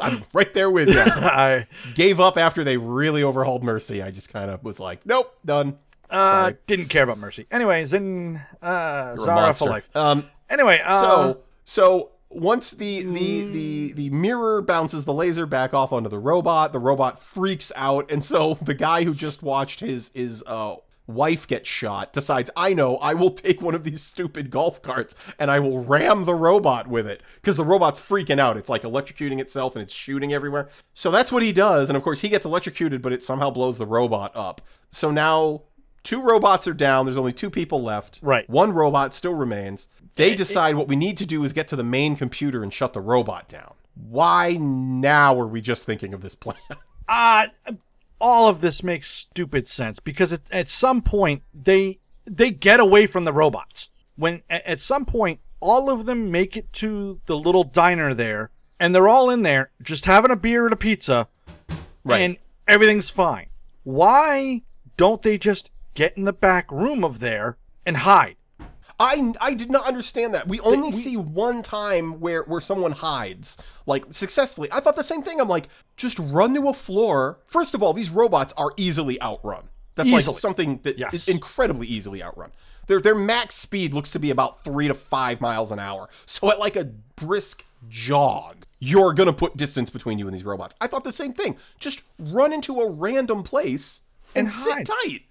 I'm right there with you. I gave up after they really overhauled Mercy. I just kind of was like, nope, done. Uh, Sorry. Didn't care about Mercy. Anyway, Zen uh, Zara for life. Um Anyway, uh, so so once the, the the the mirror bounces the laser back off onto the robot, the robot freaks out, and so the guy who just watched his his uh, wife get shot decides, I know, I will take one of these stupid golf carts and I will ram the robot with it, because the robot's freaking out. It's like electrocuting itself and it's shooting everywhere. So that's what he does, and of course he gets electrocuted, but it somehow blows the robot up. So now two robots are down. There's only two people left. Right. One robot still remains. They decide what we need to do is get to the main computer and shut the robot down. Why now are we just thinking of this plan? Uh, all of this makes stupid sense, because it, at some point, they they get away from the robots. When at some point, all of them make it to the little diner there, and they're all in there just having a beer and a pizza, right. and everything's fine. Why don't they just get in the back room of there and hide? I, I did not understand that. We only we, see one time where, where someone hides, like, successfully. I thought the same thing. I'm like, just run to a floor. First of all, these robots are easily outrun. That's easily. like something that yes. is incredibly easily outrun. Their their max speed looks to be about three to five miles an hour. So at like a brisk jog, you're going to put distance between you and these robots. I thought the same thing. Just run into a random place and, and sit tight.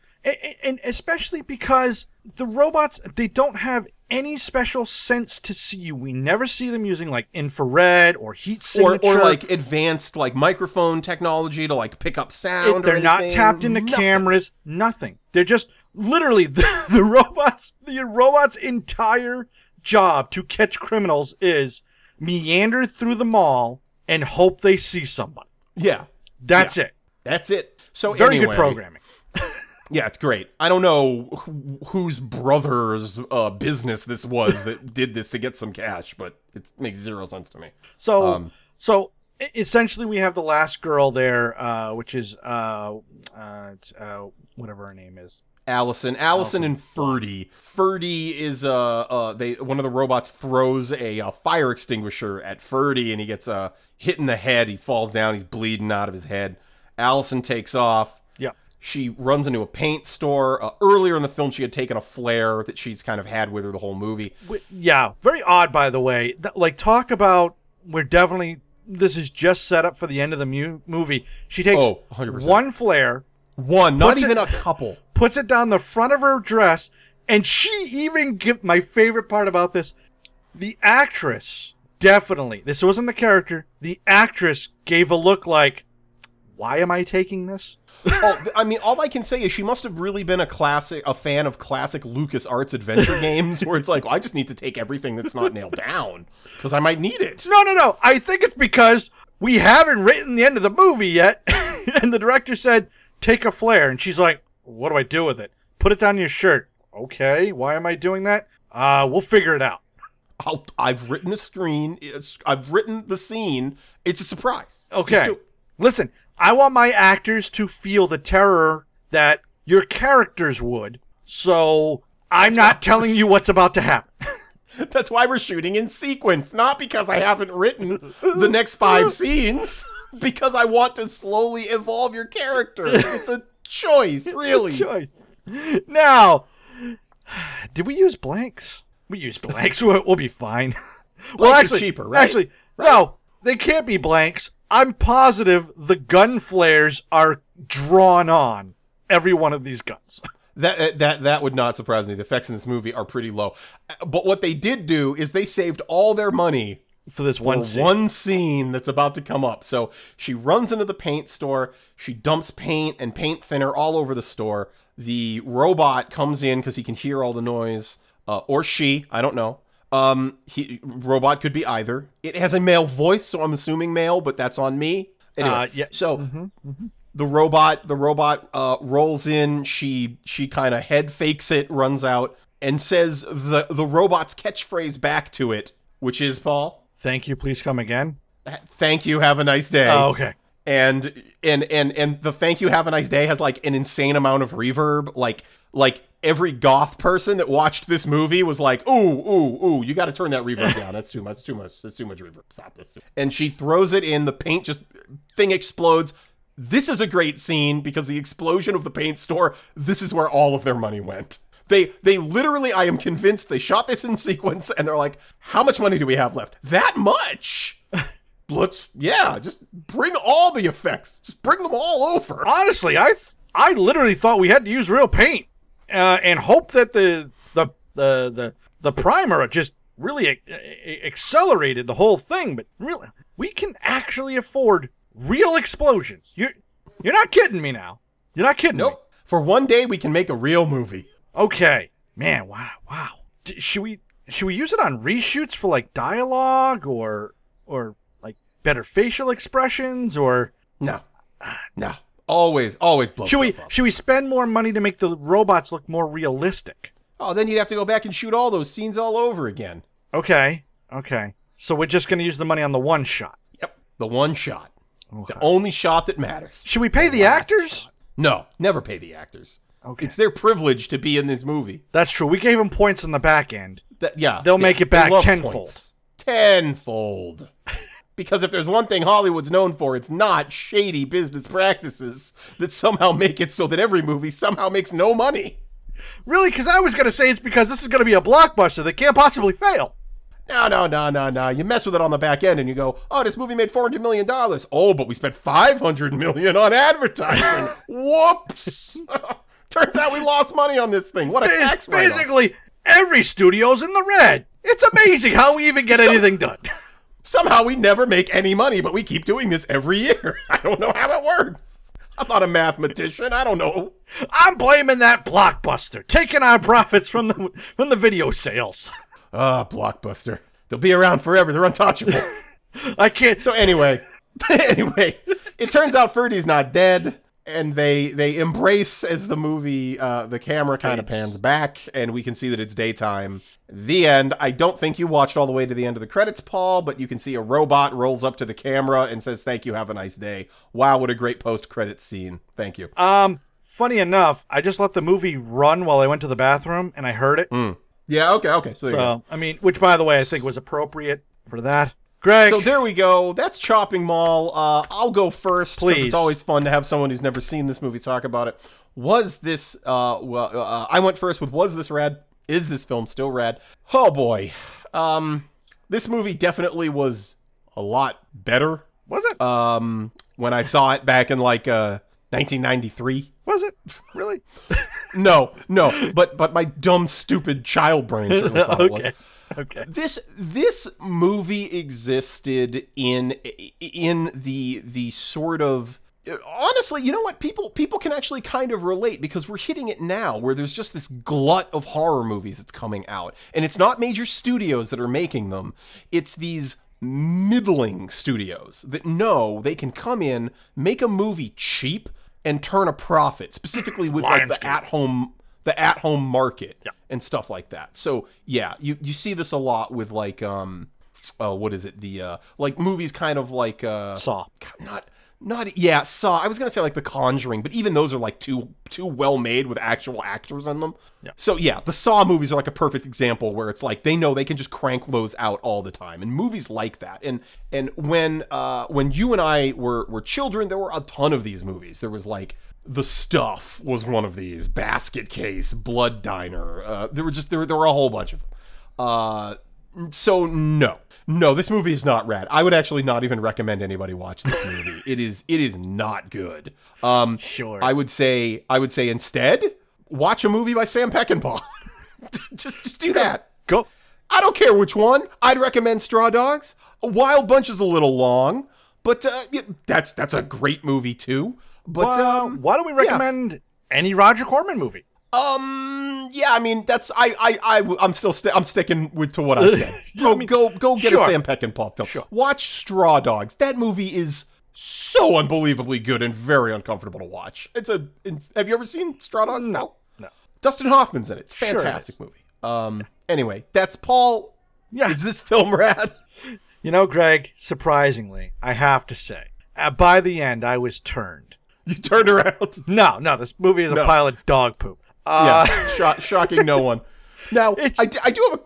And especially because the robots, they don't have any special sense to see you. We never see them using like infrared or heat signature. Or, or like advanced like microphone technology to like pick up sound. It, they're or not tapped into nothing. cameras, nothing. They're just literally the, the robots, the robot's entire job to catch criminals is meander through the mall and hope they see somebody. Yeah. That's yeah. it. That's it. So Very anyway. good programming. Yeah, it's great. I don't know wh- whose brother's uh, business this was that did this to get some cash, but it makes zero sense to me. So, um, so essentially, we have the last girl there, uh, which is uh, uh, uh, whatever her name is, Allison. Allison, Allison. and Ferdy. Ferdy is uh, uh, they one of the robots throws a, a fire extinguisher at Ferdy, and he gets uh, hit in the head. He falls down. He's bleeding out of his head. Allison takes off. She runs into a paint store. Uh, earlier in the film, she had taken a flare that she's kind of had with her the whole movie. Yeah, very odd, by the way. That, like, talk about, we're definitely, this is just set up for the end of the mu- movie. She takes oh, one flare. One, not even it, a couple. Puts it down the front of her dress, and she even, give, my favorite part about this, the actress, definitely, this wasn't the character, the actress gave a look like, why am I taking this? Oh, I mean, all I can say is she must have really been a classic, a fan of classic LucasArts adventure games, where it's like, well, I just need to take everything that's not nailed down because I might need it. No, no, no. I think it's because we haven't written the end of the movie yet, and the director said, "Take a flare," and she's like, "What do I do with it? Put it down your shirt." Okay, why am I doing that? Uh, we'll figure it out. I'll, I've written a screen. I've written the scene. It's a surprise. Okay. Listen, I want my actors to feel the terror that your characters would. So I'm not telling you what's about to happen. That's why we're shooting in sequence. Not because I haven't written the next five scenes. Because I want to slowly evolve your character. It's a choice, really. It's a choice. Now, did we use blanks? We use blanks. We'll, we'll be fine. Blanks well, actually, are cheaper, right? Actually, right. No, they can't be blanks. I'm positive the gun flares are drawn on every one of these guns. That that that would not surprise me. The effects in this movie are pretty low. But what they did do is they saved all their money for this one, for scene. one scene that's about to come up. So she runs into the paint store. She dumps paint and paint thinner all over the store. The robot comes in because he can hear all the noise. Uh, or she, I don't know. Um, he robot could be either. It has a male voice, so I'm assuming male, but that's on me. Anyway, uh, yeah. So mm-hmm, mm-hmm. the robot, the robot uh, rolls in. She she kind of head fakes it, runs out, and says the the robot's catchphrase back to it, which is Paul. Thank you. Please come again. Thank you. Have a nice day. Oh, okay. And and and and the thank you. Have a nice day has like an insane amount of reverb, like like. Every goth person that watched this movie was like, ooh, ooh, ooh, you got to turn that reverb down. That's too much. That's too much. That's too much reverb. Stop this. And she throws it in. The paint just thing explodes. This is a great scene because the explosion of the paint store, this is where all of their money went. They they literally, I am convinced, they shot this in sequence and they're like, how much money do we have left? That much? Let's, yeah, just bring all the effects. Just bring them all over. Honestly, I I literally thought we had to use real paint. Uh, and hope that the the the the, the primer just really a- a- accelerated the whole thing. But really, we can actually afford real explosions. You're, you're not kidding me now. You're not kidding nope. me. For one day, we can make a real movie. Okay. Man, wow, wow. D- should we should we use it on reshoots for, like, dialogue or, or like, better facial expressions or... No. No. Always, always blow should we, up. Should we spend more money to make the robots look more realistic? Oh, then you'd have to go back and shoot all those scenes all over again. Okay, okay. So we're just going to use the money on the one shot. Yep, the one shot. Okay. The only shot that matters. Should we pay the, the actors? Shot. No, never pay the actors. Okay. It's their privilege to be in this movie. That's true. We gave them points in the back end. That, yeah. They'll they, make it back tenfold. Points. Tenfold. Because if there's one thing Hollywood's known for, it's not shady business practices that somehow make it so that every movie somehow makes no money. Really? Because I was going to say it's because this is going to be a blockbuster that can't possibly fail. No, no, no, no, no. You mess with it on the back end and you go, oh, this movie made four hundred million dollars. Oh, but we spent five hundred million dollars on advertising. Whoops. Turns out we lost money on this thing. What a it's tax write-off. Basically, every studio's in the red. It's amazing how we even get so- anything done. Somehow we never make any money, but we keep doing this every year. I don't know how it works. I'm not a mathematician. I don't know. I'm blaming that Blockbuster, taking our profits from the from the video sales. Ah, oh, Blockbuster. They'll be around forever. They're untouchable. I can't. So anyway, anyway, it turns out Ferdy's not dead, and they they embrace as the movie, uh, the camera kind of pans back, and we can see that it's daytime. The end. I don't think you watched all the way to the end of the credits, Paul, but you can see a robot rolls up to the camera and says, thank you, have a nice day. Wow, what a great post-credits scene. Thank you. Um, funny enough, I just let the movie run while I went to the bathroom, and I heard it. Mm. Yeah, okay, okay. So, there so you go. I mean, which, by the way, I think was appropriate for that. Greg. So there we go. That's Chopping Mall. Uh, I'll go first. Please. It's always fun to have someone who's never seen this movie talk about it. Was this, uh, well, uh, I went first with, was this rad? Is this film still rad? Oh, boy. Um, this movie definitely was a lot better. Was it? Um, when I saw it back in, like, uh, nineteen ninety-three. Was it? Really? No, no. But but my dumb, stupid child brain certainly thought okay. it was. Okay. This this movie existed in in the the sort of... Honestly, you know what? People people can actually kind of relate because we're hitting it now where there's just this glut of horror movies that's coming out. And it's not major studios that are making them. It's these middling studios that know they can come in, make a movie cheap, and turn a profit, specifically with like the at-home... the at-home market yeah. and stuff like that. So yeah, you, you see this a lot with like um oh what is it the uh like movies kind of like uh Saw. God, not Not yeah, Saw. I was gonna say like The Conjuring, but even those are like too too well made with actual actors in them. Yeah. So yeah, the Saw movies are like a perfect example where it's like they know they can just crank those out all the time, and movies like that. And and when uh when you and I were were children, there were a ton of these movies. There was like The Stuff was one of these, Basket Case, Blood Diner. Uh, there were just there there were a whole bunch of them. Uh, so no. No, this movie is not rad. I would actually not even recommend anybody watch this movie. It is it is not good. Um, sure. I would say I would say instead watch a movie by Sam Peckinpah. just just do that. Go. I don't care which one. I'd recommend Straw Dogs. A Wild Bunch is a little long, but uh, that's that's a great movie too. But well, um, why don't we recommend yeah. any Roger Corman movie? Um. Yeah. I mean, that's I. I. I I'm still. St- I'm sticking with to what I said. Go. I mean, go. Go. Get sure. a Sam Peckinpah film. Sure. Watch Straw Dogs. That movie is so unbelievably good and very uncomfortable to watch. It's a. In, have you ever seen Straw Dogs? No. No. Dustin Hoffman's in it. It's a fantastic sure it movie. Um. Yeah. Anyway, that's Paul. Yeah. Is this film rad? You know, Greg. Surprisingly, I have to say, uh, by the end, I was turned. You turned around. No. No. This movie is no. a pile of dog poop. Uh, yeah, sh- shocking no one. Now, I, d- I do have a...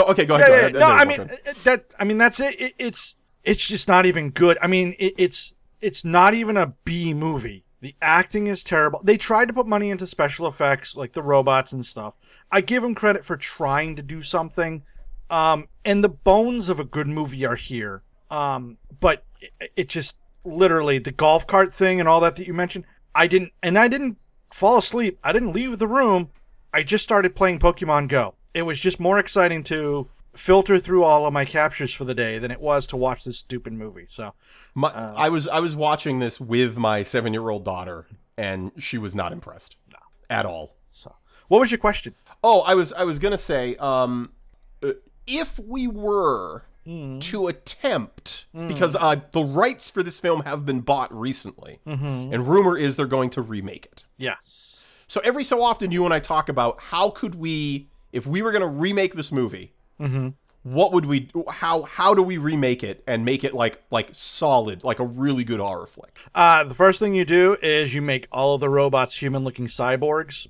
Oh, okay, go ahead. Yeah, go ahead. Yeah, no, I mean, that, I mean, that's it. it. It's it's just not even good. I mean, it, it's it's not even a B movie. The acting is terrible. They tried to put money into special effects, like the robots and stuff. I give them credit for trying to do something. Um, and the bones of a good movie are here. Um, but it, it just... Literally, the golf cart thing and all that that you mentioned, I didn't... And I didn't... fall asleep. I didn't leave the room. I just started playing Pokemon Go. It was just more exciting to filter through all of my captures for the day than it was to watch this stupid movie. So, my, uh, I was I was watching this with my seven-year-old daughter, and she was not impressed no. at all. So, what was your question? Oh, I was I was gonna say, um, if we were mm. to attempt, mm. because uh, the rights for this film have been bought recently, mm-hmm. and rumor is they're going to remake it. Yes. So every so often you and I talk about how could we, if we were going to remake this movie, mm-hmm. what would we, how how do we remake it and make it like like solid, like a really good horror flick? Uh, the first thing you do is you make all of the robots human-looking cyborgs.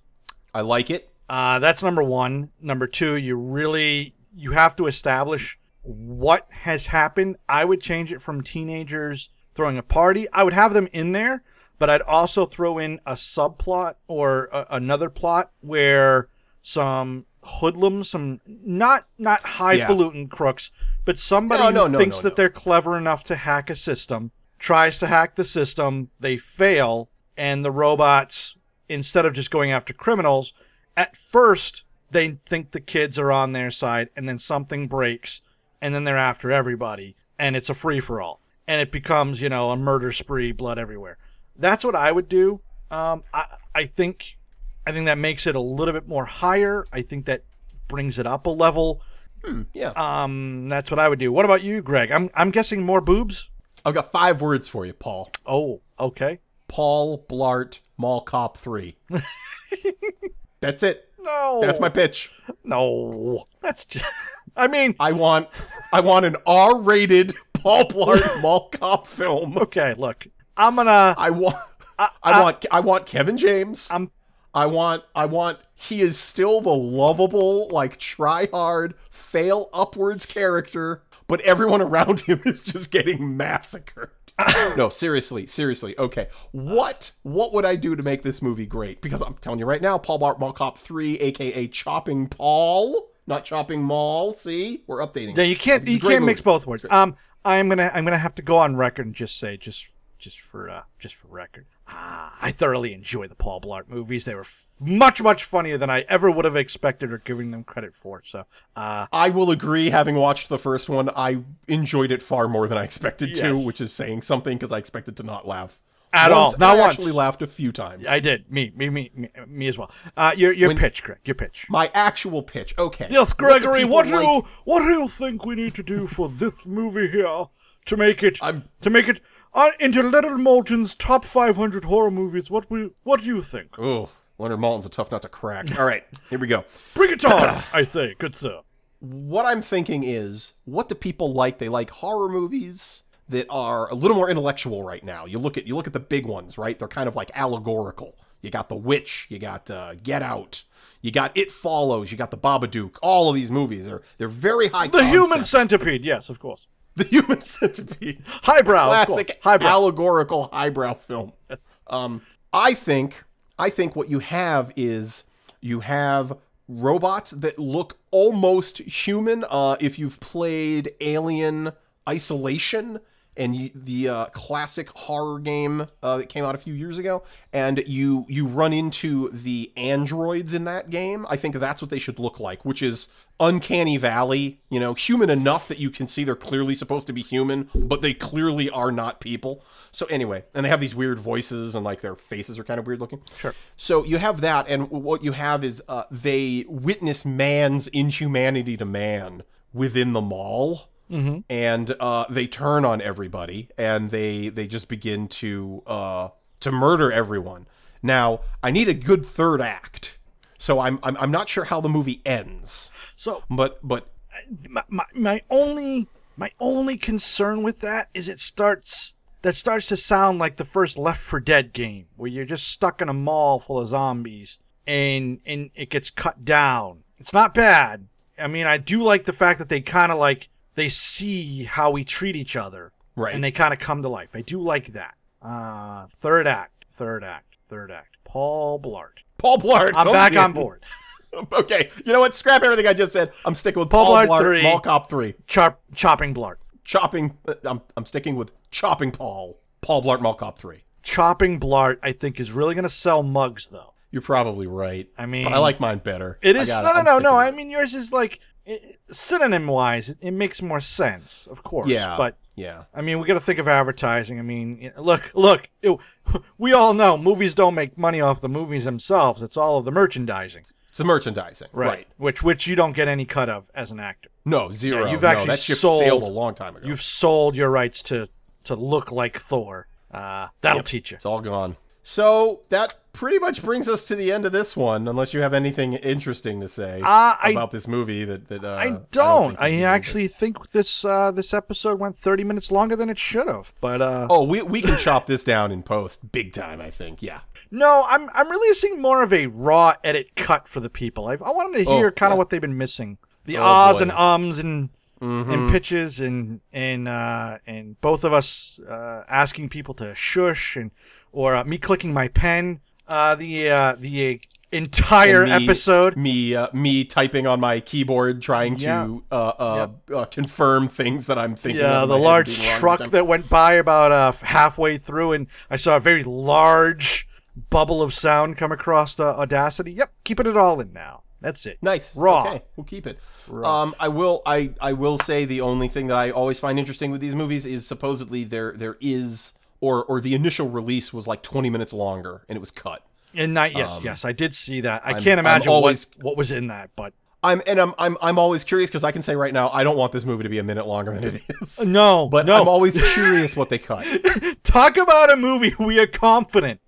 I like it. Uh, that's number one. Number two, you really, you have to establish what has happened. I would change it from teenagers throwing a party. I would have them in there. But I'd also throw in a subplot or a, another plot where some hoodlums, some not not highfalutin yeah. crooks, but somebody no, no, who no, thinks no, no, that no. they're clever enough to hack a system, tries to hack the system, they fail, and the robots, instead of just going after criminals, at first they think the kids are on their side, and then something breaks, and then they're after everybody, and it's a free-for-all. And it becomes, you know, a murder spree, blood everywhere. That's what I would do. Um, I, I think I think that makes it a little bit more higher. I think that brings it up a level. Hmm, yeah. Um, that's what I would do. What about you, Greg? I'm I'm guessing more boobs? I've got five words for you, Paul. Oh, okay. Paul Blart Mall Cop three. That's it. No. That's my pitch. No. That's just I mean I want I want an R-rated Paul Blart Mall Cop film. Okay, look. I'm gonna. I want. I, I, I want. I want Kevin James. I'm, I want. I want. He is still the lovable, like try hard, fail upwards character, but everyone around him is just getting massacred. No, seriously, seriously. Okay, what what would I do to make this movie great? Because I'm telling you right now, Paul Blart Mall Cop three, aka Chopping Paul, not Chopping Mall. See, we're updating. Yeah, you can't. You can't movie. mix both words. Um, I'm gonna. I'm gonna have to go on record and just say just. Just for uh, just for record, ah, I thoroughly enjoy the Paul Blart movies. They were f- much, much funnier than I ever would have expected or given them credit for. So uh, I will agree, having watched the first one, I enjoyed it far more than I expected yes. to, which is saying something because I expected to not laugh. At once, all. Not I once. I actually laughed a few times. I did. Me, me, me, me, me as well. Uh, your your when, pitch, Greg. Your pitch. My actual pitch. Okay. Yes, Gregory, what do, what do like? you what do you think we need to do for this movie here to make it I'm, to make it... Uh, into Leonard Moulton's top five hundred horror movies, what we, what do you think? Oh, Leonard Maltin's a tough nut to crack. All right, here we go. Bring it on, I say. Good sir. What I'm thinking is, what do people like? They like horror movies that are a little more intellectual right now. You look at you look at the big ones, right? They're kind of like allegorical. You got The Witch. You got uh, Get Out. You got It Follows. You got The Babadook. All of these movies are they're very high. The concept. Human Centipede. Yes, of course. The Human Centipede. Highbrow. Classic highbrow. Allegorical highbrow film. um, I think I think what you have is you have robots that look almost human. Uh, if you've played Alien Isolation and you, the uh, classic horror game uh, that came out a few years ago, and you you run into the androids in that game, I think that's what they should look like, which is uncanny valley, you know, human enough that you can see they're clearly supposed to be human, but they clearly are not people. So anyway, and they have these weird voices and like their faces are kind of weird looking. Sure. So you have that, and what you have is uh, they witness man's inhumanity to man within the mall. Mm-hmm. And uh, they turn on everybody, and they they just begin to uh, to murder everyone. Now, I need a good third act, so I'm I'm, I'm not sure how the movie ends. So, but but my, my my only my only concern with that is it starts that starts to sound like the first Left four Dead game, where you're just stuck in a mall full of zombies, and and it gets cut down. It's not bad. I mean, I do like the fact that they kind of like. They see how we treat each other, right? And they kind of come to life. I do like that. Uh, third act, third act, third act. Paul Blart. Paul Blart. I'm back you. on board. Okay. You know what? Scrap everything I just said. I'm sticking with Paul, Paul Blart, Blart three. Mall Cop three. Chop, chopping Blart. Chopping. I'm I'm sticking with Chopping Paul. Paul Blart Mall Cop three. Chopping Blart, I think, is really going to sell mugs, though. You're probably right. I mean, but I like mine better. It is. No, no, no, no. I mean, yours is like. It, synonym-wise, it, it makes more sense, of course. Yeah, but yeah. I mean, we got to think of advertising. I mean, look, look. It, we all know movies don't make money off the movies themselves. It's all of the merchandising. It's the merchandising, right? right. Which which you don't get any cut of as an actor. No, zero. Yeah, you've actually no, that ship sold sailed a long time ago. You've sold your rights to to look like Thor. Uh, that'll yep. teach you. It's all gone. So that pretty much brings us to the end of this one, unless you have anything interesting to say uh, about I, this movie. That, that uh, I don't. I, don't I actually think this uh, this episode went thirty minutes longer than it should have. But uh... oh, we we can chop this down in post, big time. I think. Yeah. No, I'm I'm releasing more of a raw edit cut for the people. I've, I want them to hear oh, kind of yeah. what they've been missing: the oh, ahs boy. and ums and mm-hmm. and pitches and and uh, and both of us uh, asking people to shush and. Or uh, me clicking my pen, uh, the uh, the entire me, episode. Me uh, me typing on my keyboard, trying yeah. to uh, uh, yeah. uh, confirm things that I'm thinking. Yeah, the large truck that went by about uh, halfway through, and I saw a very large bubble of sound come across the Audacity. Yep, keeping it all in now. That's it. Nice. Raw. Okay, we'll keep it. Raw. Um, I will. I, I will say the only thing that I always find interesting with these movies is supposedly there there is. Or or the initial release was like twenty minutes longer, and it was cut. And not yes, um, yes, I did see that. I I'm, can't imagine always, what, what was in that, but I'm and I'm I'm I'm always curious because I can say right now I don't want this movie to be a minute longer than it is. No, but no. I'm always curious what they cut. Talk about a movie we are confident.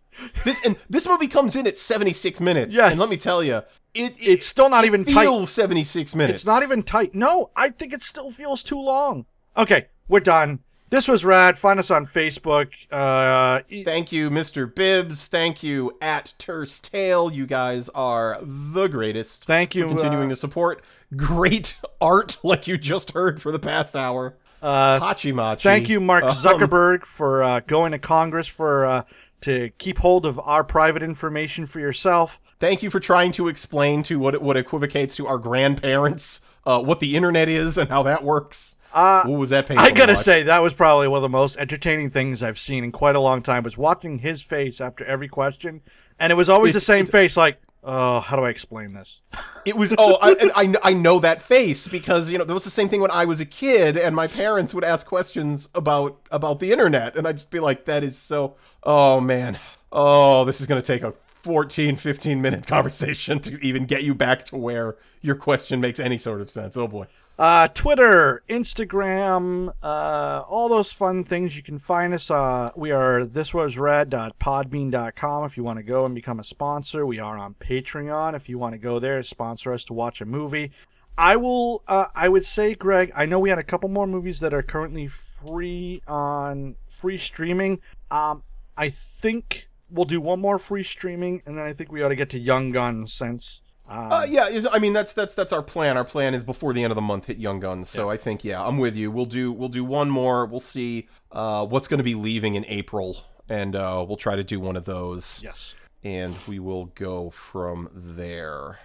This and this movie comes in at seventy-six minutes. Yes, and let me tell you, it, it it's still not it even feels tight. seventy-six minutes. It's not even tight. No, I think it still feels too long. Okay, we're done. This was rad. Find us on Facebook. Uh, Thank you, Mister Bibbs. Thank you, at Terse Tale. You guys are the greatest. Thank you. For continuing uh, to support great art like you just heard for the past hour. Uh, Hachimachi. Thank you, Mark Zuckerberg, um, for uh, going to Congress for uh, to keep hold of our private information for yourself. Thank you for trying to explain to what, what equivocates to our grandparents uh, what the internet is and how that works. Uh, Ooh, was that I gotta to say, that was probably one of the most entertaining things I've seen in quite a long time, was watching his face after every question, and it was always it's, the same face, like, oh, how do I explain this? It was, oh, I, and I, I know that face, because, you know, that was the same thing when I was a kid, and my parents would ask questions about, about the internet, and I'd just be like, that is so, oh, man, oh, this is gonna take a fourteen, fifteen-minute conversation to even get you back to where your question makes any sort of sense. Oh, boy. Uh, Twitter, Instagram, uh, all those fun things. You can find us. Uh, we are thiswasred dot podbean dot com if you want to go and become a sponsor. We are on Patreon if you want to go there, sponsor us to watch a movie. I will. Uh, I would say, Greg, I know we had a couple more movies that are currently free on free streaming. Um, I think we'll do one more free streaming, and then I think we ought to get to Young Guns since. Um, uh, yeah, is, I mean that's that's that's our plan. Our plan is before the end of the month hit Young Guns. So yeah. I think yeah, I'm with you. We'll do we'll do one more. We'll see uh, what's going to be leaving in April, and uh, we'll try to do one of those. Yes, and we will go from there.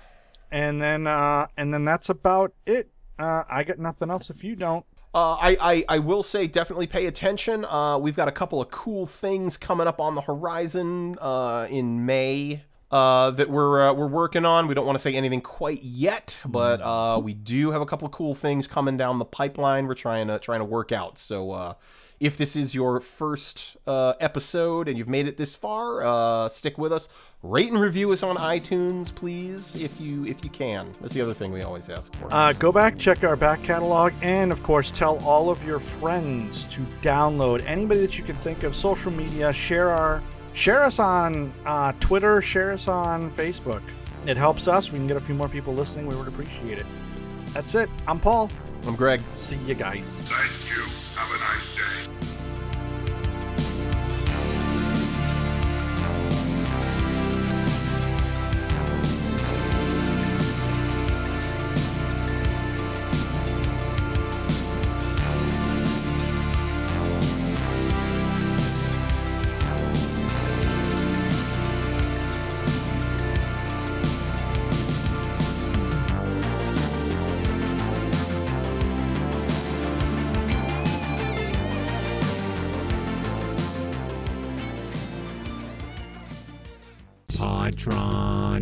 And then uh, and then that's about it. Uh, I got nothing else. If you don't. Uh, I, I, I will say definitely pay attention. Uh, we've got a couple of cool things coming up on the horizon uh, in May uh, that we're uh, we're working on. We don't want to say anything quite yet, but uh, we do have a couple of cool things coming down the pipeline. We're trying to trying to work out. So uh, if this is your first uh, episode and you've made it this far, uh, stick with us. Rate and review us on iTunes, please, if you if you can. That's the other thing we always ask for. Uh, go back, check our back catalog, and, of course, tell all of your friends to download anybody that you can think of, social media, share our, share us on uh, Twitter, share us on Facebook. It helps us. We can get a few more people listening. We would appreciate it. That's it. I'm Paul. I'm Greg. See you guys. Thank you. Have a nice day.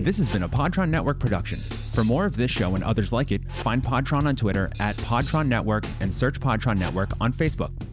This has been a Podtron Network production. For more of this show and others like it, find Podtron on Twitter at Podtron Network and search Podtron Network on Facebook.